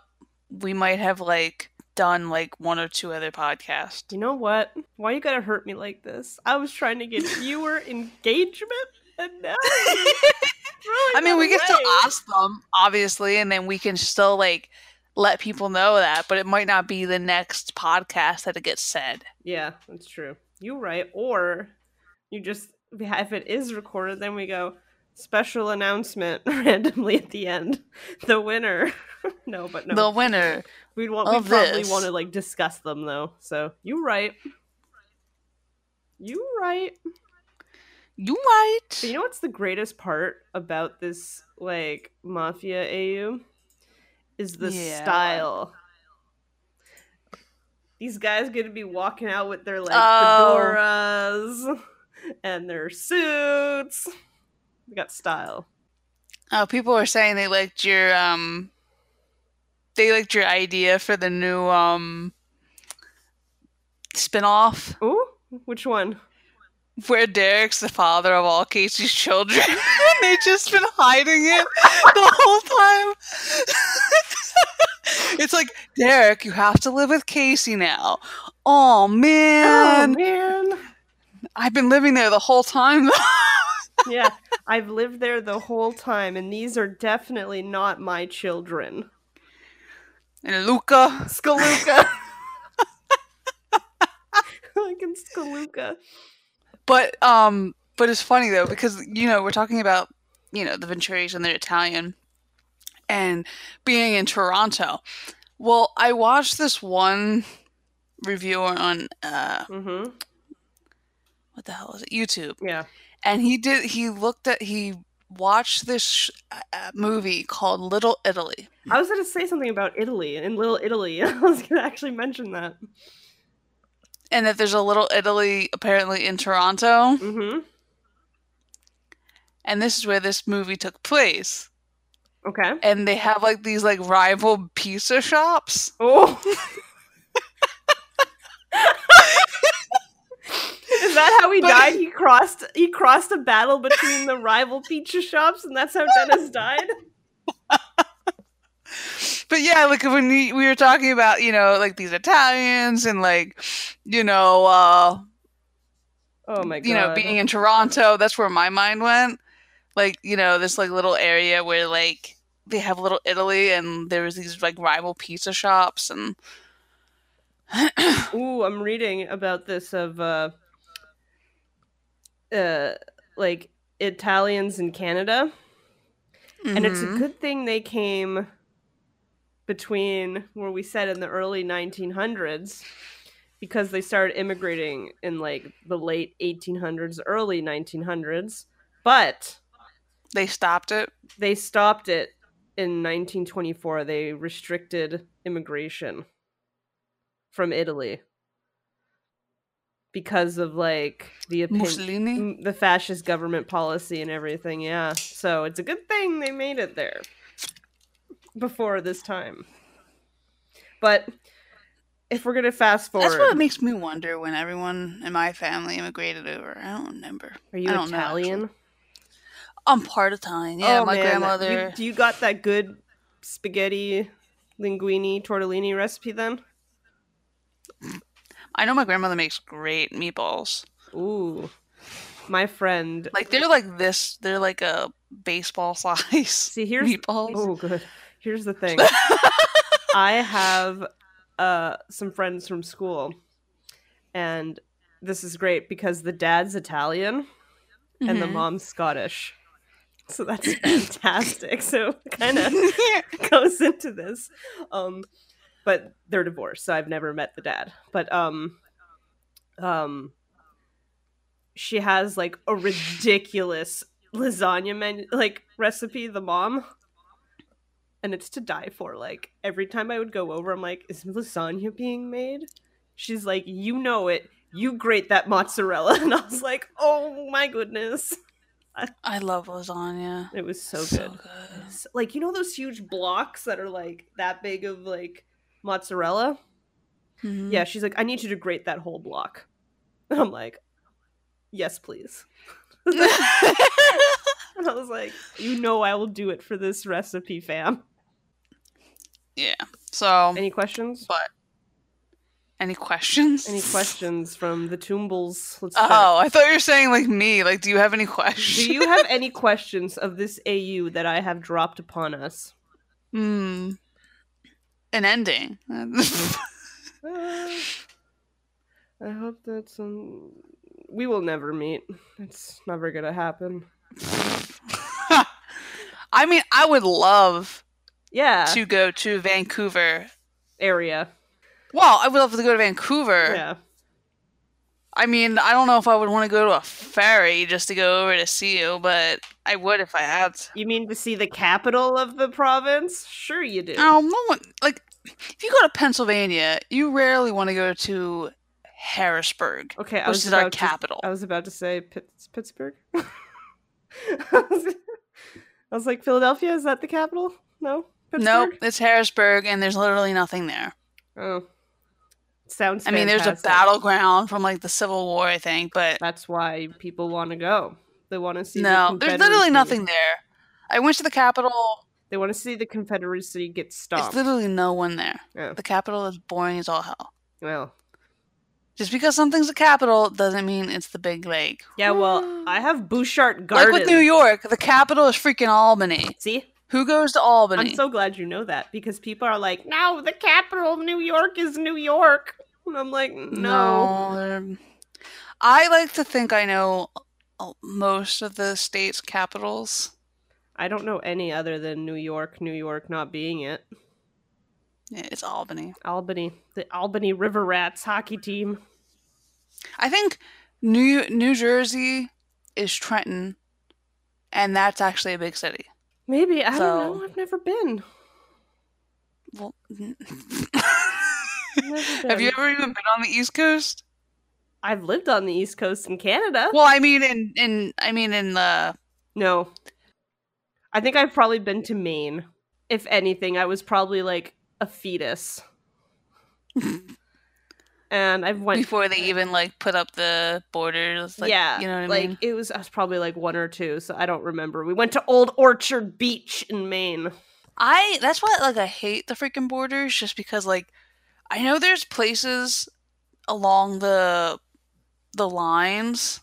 we might have like. done like one or two other podcasts. You know what? Why you gotta hurt me like this? I was trying to get viewer engagement, and now I mean, we can still ask them, obviously, and then we can still like let people know that, but it might not be the next podcast that it gets said. Yeah, that's true. You're right. Or you just, if it is recorded, then we go special announcement randomly at the end. The winner. No, but no. The winner. We'd want. We probably this. want to like discuss them though. So you right. You right. You right. But you know what's the greatest part about this like Mafia A U is the yeah. style. These guys gonna be walking out with their like oh. fedoras and their suits. They got style. Oh, people are saying they liked your um. They liked your idea for the new um, spinoff. Ooh, which one? Where Derek's the father of all Casey's children. And they've just been hiding it the whole time. It's like, Derek, you have to live with Casey now. Oh, man. Oh, man. I've been living there the whole time. Yeah, I've lived there the whole time, and these are definitely not my children. And Luca. Skaluka. Like in Skaluka. But, um, but it's funny, though, because, you know, we're talking about, you know, the Venturis and they're Italian and being in Toronto. Well, I watched this one reviewer on, uh, mm-hmm. what the hell is it? YouTube. Yeah. And he did, he looked at, he watched this sh- uh, movie called Little Italy. I was going to say something about Italy and Little Italy. I was going to actually mention that. And that there's a Little Italy apparently in Toronto. Mm-hmm. And this is where this movie took place. Okay. And they have like these like rival pizza shops. Oh. Is that how he but, died? He crossed he crossed a battle between the rival pizza shops, and that's how Dennis died? But yeah, like when we, we were talking about, you know, like these Italians and like, you know, uh, oh my God. You know, being in Toronto, that's where my mind went. Like, you know, this like little area where like they have Little Italy and there was these like rival pizza shops and ooh, I'm reading about this of uh, uh, like Italians in Canada. Mm-hmm. And it's a good thing they came between where we said in the early nineteen hundreds because they started immigrating in like the late eighteen hundreds, early nineteen hundreds. But they stopped it. They stopped it in nineteen twenty-four. They restricted immigration from Italy because of like the opinion, Mussolini, the fascist government policy and everything. Yeah, so it's a good thing they made it there before this time. But if we're gonna fast forward, that's what makes me wonder when everyone in my family immigrated over. I don't remember. Are you Italian? Know, I'm part Italian. Yeah, oh, my man. grandmother. You, do you got that good spaghetti, linguine, tortellini recipe then? I know my grandmother makes great meatballs. Ooh, my friend. Like they're like this. They're like a baseball size. See, here's meatballs. Oh, good. Here's the thing. I have uh, some friends from school, and this is great because the dad's Italian and mm-hmm. the mom's Scottish. So that's fantastic. So kind of goes into this. Um, but they're divorced, so I've never met the dad. But um, um, she has like a ridiculous lasagna menu, like recipe, the mom. And it's to die for. Like every time I would go over, I'm like, is lasagna being made? She's like, you know it. You grate that mozzarella. And I was like, oh my goodness. I, I love lasagna. It was so, so good. good. So, like, you know those huge blocks that are like that big of like mozzarella? Mm-hmm. Yeah, she's like, I need you to grate that whole block. And I'm like, yes, please. And I was like, you know I will do it for this recipe, fam. Yeah. So any questions? But any questions? Any questions from the Toombles? Let's oh, I thought you were saying like me. Like, do you have any questions? Do you have any questions of this A U that I have dropped upon us? Hmm. An ending. I hope that's um. We will never meet. It's never gonna happen. I mean, I would love, yeah, to go to Vancouver area. Well, I would love to go to Vancouver. Yeah. I mean, I don't know if I would want to go to a ferry just to go over to see you, but I would if I had to. You mean to see the capital of the province? Sure you do. Oh, no one, like, if you go to Pennsylvania, you rarely want to go to Harrisburg, okay, I which was is our capital. To, I was about to say Pitts, Pittsburgh. I, was, I was like, Philadelphia, is that the capital? No? Pittsburgh? Nope, it's Harrisburg, and there's literally nothing there. Oh, sounds. I fantastic. mean, there's a battleground from like the Civil War, I think, but that's why people want to go. They want to see. No, the there's literally nothing there. I went to the Capitol. They want to see the Confederacy get stopped. There's literally no one there. Yeah. The Capitol is boring as all hell. Well, Just because something's a capital doesn't mean it's the big lake. Yeah, well, I have Bouchard Gardens. Like with New York, the capital is freaking Albany. See? Who goes to Albany? I'm so glad you know that, because people are like, no, the capital of New York is New York. And I'm like, no. no I like to think I know most of the state's capitals. I don't know any other than New York, New York not being it. It's Albany. Albany. The Albany River Rats hockey team. I think New New Jersey is Trenton, and that's actually a big city. Maybe. I so, don't know. I've never been. Well, I've never been. Have you ever even been on the East Coast? I've lived on the East Coast in Canada. Well, I mean in, in I mean in the... No. I think I've probably been to Maine. If anything, I was probably like a fetus. And I've went before they even like put up the borders, like, yeah, you know what I like mean? It was I was probably like one or two, so I don't remember. We went to Old Orchard Beach in Maine. I that's why like I hate the freaking borders, just because like I know there's places along the the lines,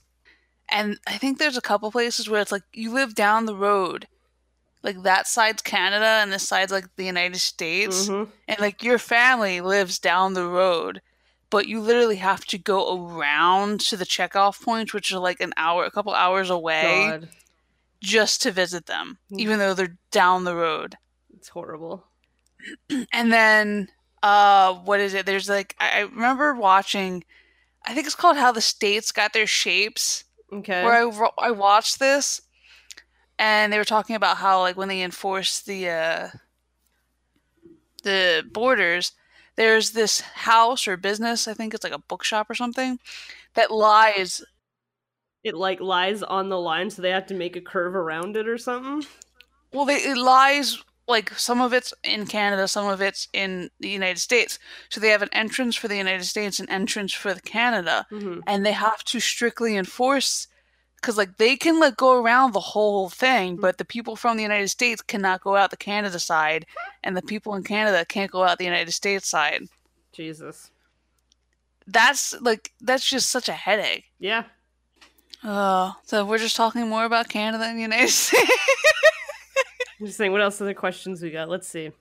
and I think there's a couple places where it's like you live down the road. Like, that side's Canada, and this side's, like, the United States. Mm-hmm. And, like, your family lives down the road. But you literally have to go around to the checkoff points, which are, like, an hour, a couple hours away. God. Just to visit them. Mm-hmm. Even though they're down the road. It's horrible. And then, uh, what is it? There's, like, I, I remember watching, I think it's called How the States Got Their Shapes. Okay. Where I, I watched this. And they were talking about how, like, when they enforce the uh, the borders, there's this house or business, I think it's like a bookshop or something, that lies. It, like, lies on the line, so they have to make a curve around it or something? Well, they, it lies, like, some of it's in Canada, some of it's in the United States. So they have an entrance for the United States, an entrance for Canada, mm-hmm. and they have to strictly enforce. Because, like, they can, like, go around the whole thing, but the people from the United States cannot go out the Canada side, and the people in Canada can't go out the United States side. Jesus. That's, like, that's just such a headache. Yeah. Uh, so we're just talking more about Canada and the United States. I'm just saying, what else are the questions we got? Let's see.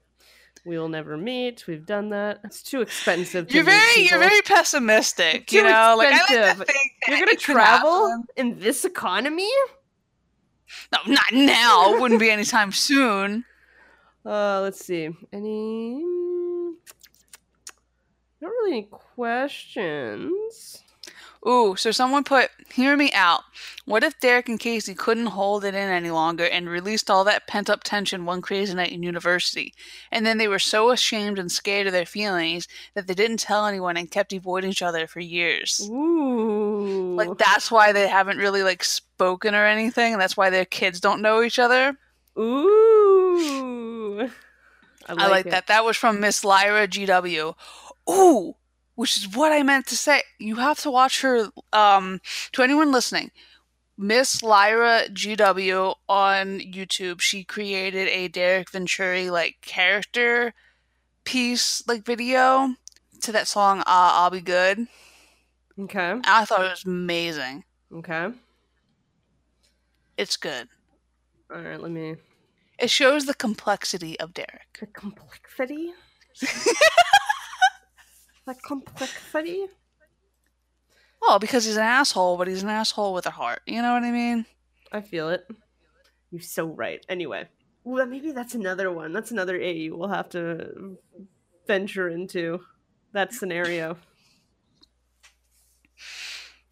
We will never meet. We've done that. It's too expensive. To you're very, people. You're very pessimistic. Too you know, expensive. Like, I like to think that you're gonna travel in this economy. No, not now. It wouldn't be anytime soon. Uh, let's see. Any? Not really any questions. Ooh, so someone put, hear me out. What if Derek and Casey couldn't hold it in any longer and released all that pent-up tension one crazy night in university? And then they were so ashamed and scared of their feelings that they didn't tell anyone and kept avoiding each other for years. Ooh. Like, that's why they haven't really, like, spoken or anything, and that's why their kids don't know each other. Ooh. I like, I like that. That was from Miss Lyra G W. Ooh. Which is what I meant to say. You have to watch her, um, to anyone listening, Miss Lyra G W on YouTube. She created a Derek Venturi, like, character piece, like, video to that song, uh, I'll Be Good. Okay. And I thought it was amazing. Okay. It's good. All right, let me... It shows the complexity of Derek. The complexity? That complexity? Well, because he's an asshole, but he's an asshole with a heart. You know what I mean? I feel it. You're so right. Anyway. Well, maybe that's another one. That's another A U we'll have to venture into that scenario.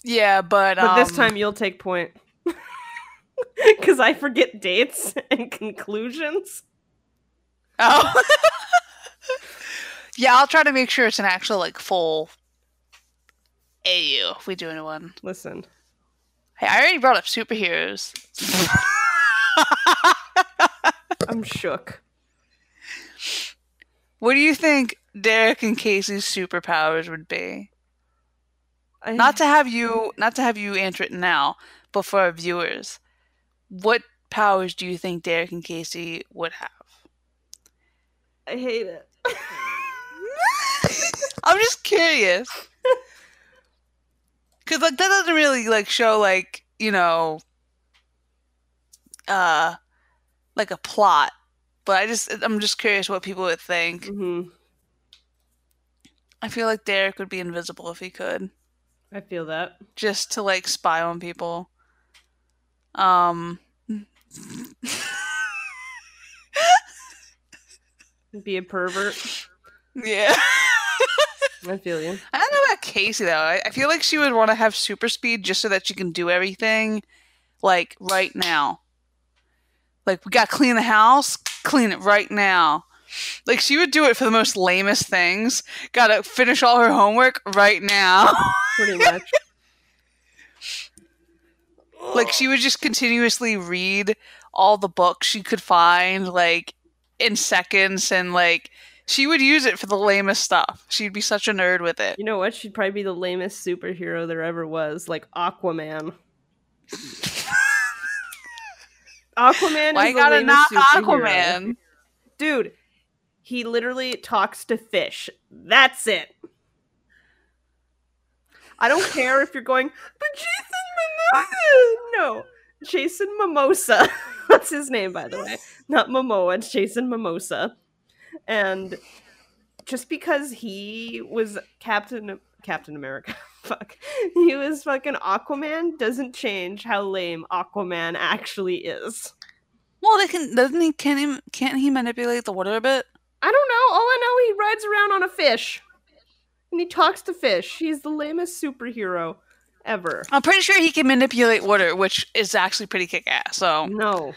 Yeah, but... But um... this time you'll take point. Because I forget dates and conclusions. Oh. Yeah, I'll try to make sure it's an actual, like, full A U if we do a one. Listen. Hey, I already brought up superheroes. I'm shook. What do you think Derek and Casey's superpowers would be? I... Not to have you not to have you answer it now, but for our viewers. What powers do you think Derek and Casey would have? I hate it. I'm just curious. Because, like, that doesn't really, like, show, like, you know, uh, like a plot. But I just, I'm just curious what people would think. Mm-hmm. I feel like Derek would be invisible if he could. I feel that. Just to, like, spy on people. Um. Be a pervert. Yeah. I feel you. I don't know about Casey, though. I, I feel like she would want to have super speed just so that she can do everything, like, right now. Like, we got to clean the house, clean it right now. Like, she would do it for the most lamest things. Got to finish all her homework right now. Pretty much. Like, she would just continuously read all the books she could find, like, in seconds, and, like, she would use it for the lamest stuff. She'd be such a nerd with it. You know what? She'd probably be the lamest superhero there ever was, like Aquaman. Aquaman Why is the gotta lamest knock superhero. Aquaman? Dude, he literally talks to fish. That's it. I don't care if you're going, but Jason Momoa! No, Jason Mimosa. That's his name, by the way. Not Momoa, it's Jason Mimosa. And just because he was Captain Captain America, fuck, he was fucking Aquaman, doesn't change how lame Aquaman actually is. Well, they can doesn't he can he can't he manipulate the water a bit? I don't know. All I know, he rides around on a fish, and he talks to fish. He's the lamest superhero ever. I'm pretty sure he can manipulate water, which is actually pretty kick-ass. So no,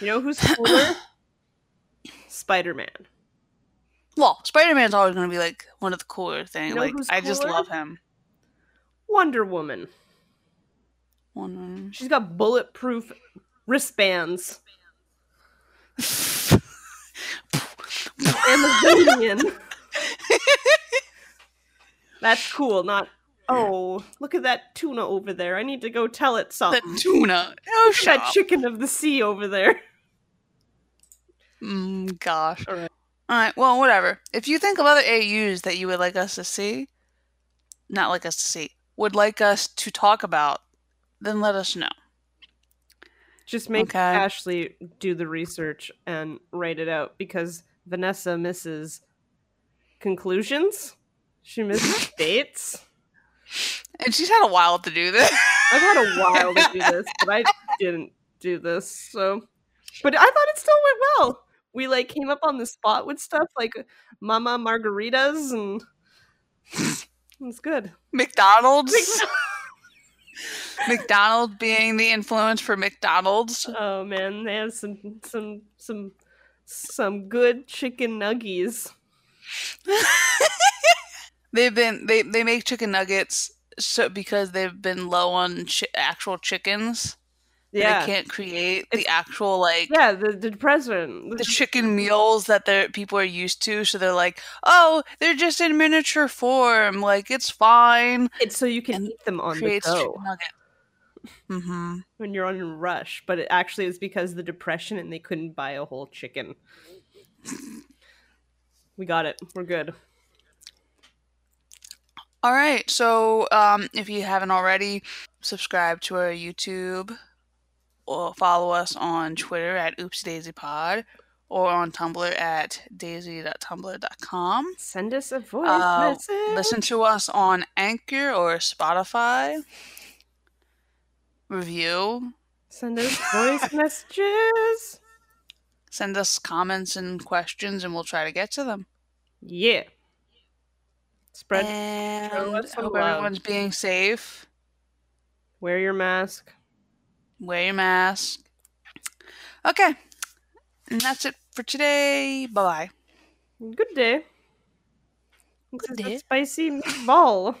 you know who's cooler? Spider-Man. Well, Spider-Man's always going to be, like, one of the cooler things. You know, like, I just love him. Wonder Woman. Wonder Woman. She's got bulletproof wristbands. Amazonian. That's cool, not, oh, look at that tuna over there. I need to go tell it something. That tuna. Oh, shut that up. That chicken of the sea over there. Mm, gosh. All right. All right. Well, whatever. If you think of other A Us that you would like us to see, not like us to see, would like us to talk about, then let us know. Just make okay. Ashley do the research and write it out, because Vanessa misses conclusions. She misses dates. And she's had a while to do this. I've had a while to do this, but I didn't do this, so. But I thought it still went well. We, like, came up on the spot with stuff like Mama Margaritas, and it's good. McDonald's. McDonald's. McDonald being the influence for McDonald's. Oh man, they have some some some some good chicken nuggies. They've been they they make chicken nuggets so because they've been low on chi- actual chickens. Yeah, they can't create the it's, actual like yeah the, the depression the chicken meals that they're people are used to, so they're like, oh, they're just in miniature form, like, it's fine. It's so you can and eat them on the go mm-hmm. when you're on a rush, but it actually is because of the depression and they couldn't buy a whole chicken. We got it. We're good. All right. So um, if you haven't already, subscribe to our YouTube. Or follow us on Twitter at oopsie daisy pod or on Tumblr at daisy dot tumblr dot com. Send us a voice uh, message. Listen to us on Anchor or Spotify. Review. Send us voice messages. Send us comments and questions, and we'll try to get to them. Yeah. Spread. And I hope everyone's being safe. Wear your mask. Wear your mask. Okay. And that's it for today. Bye-bye. Good day. Good day. Spicy meatball.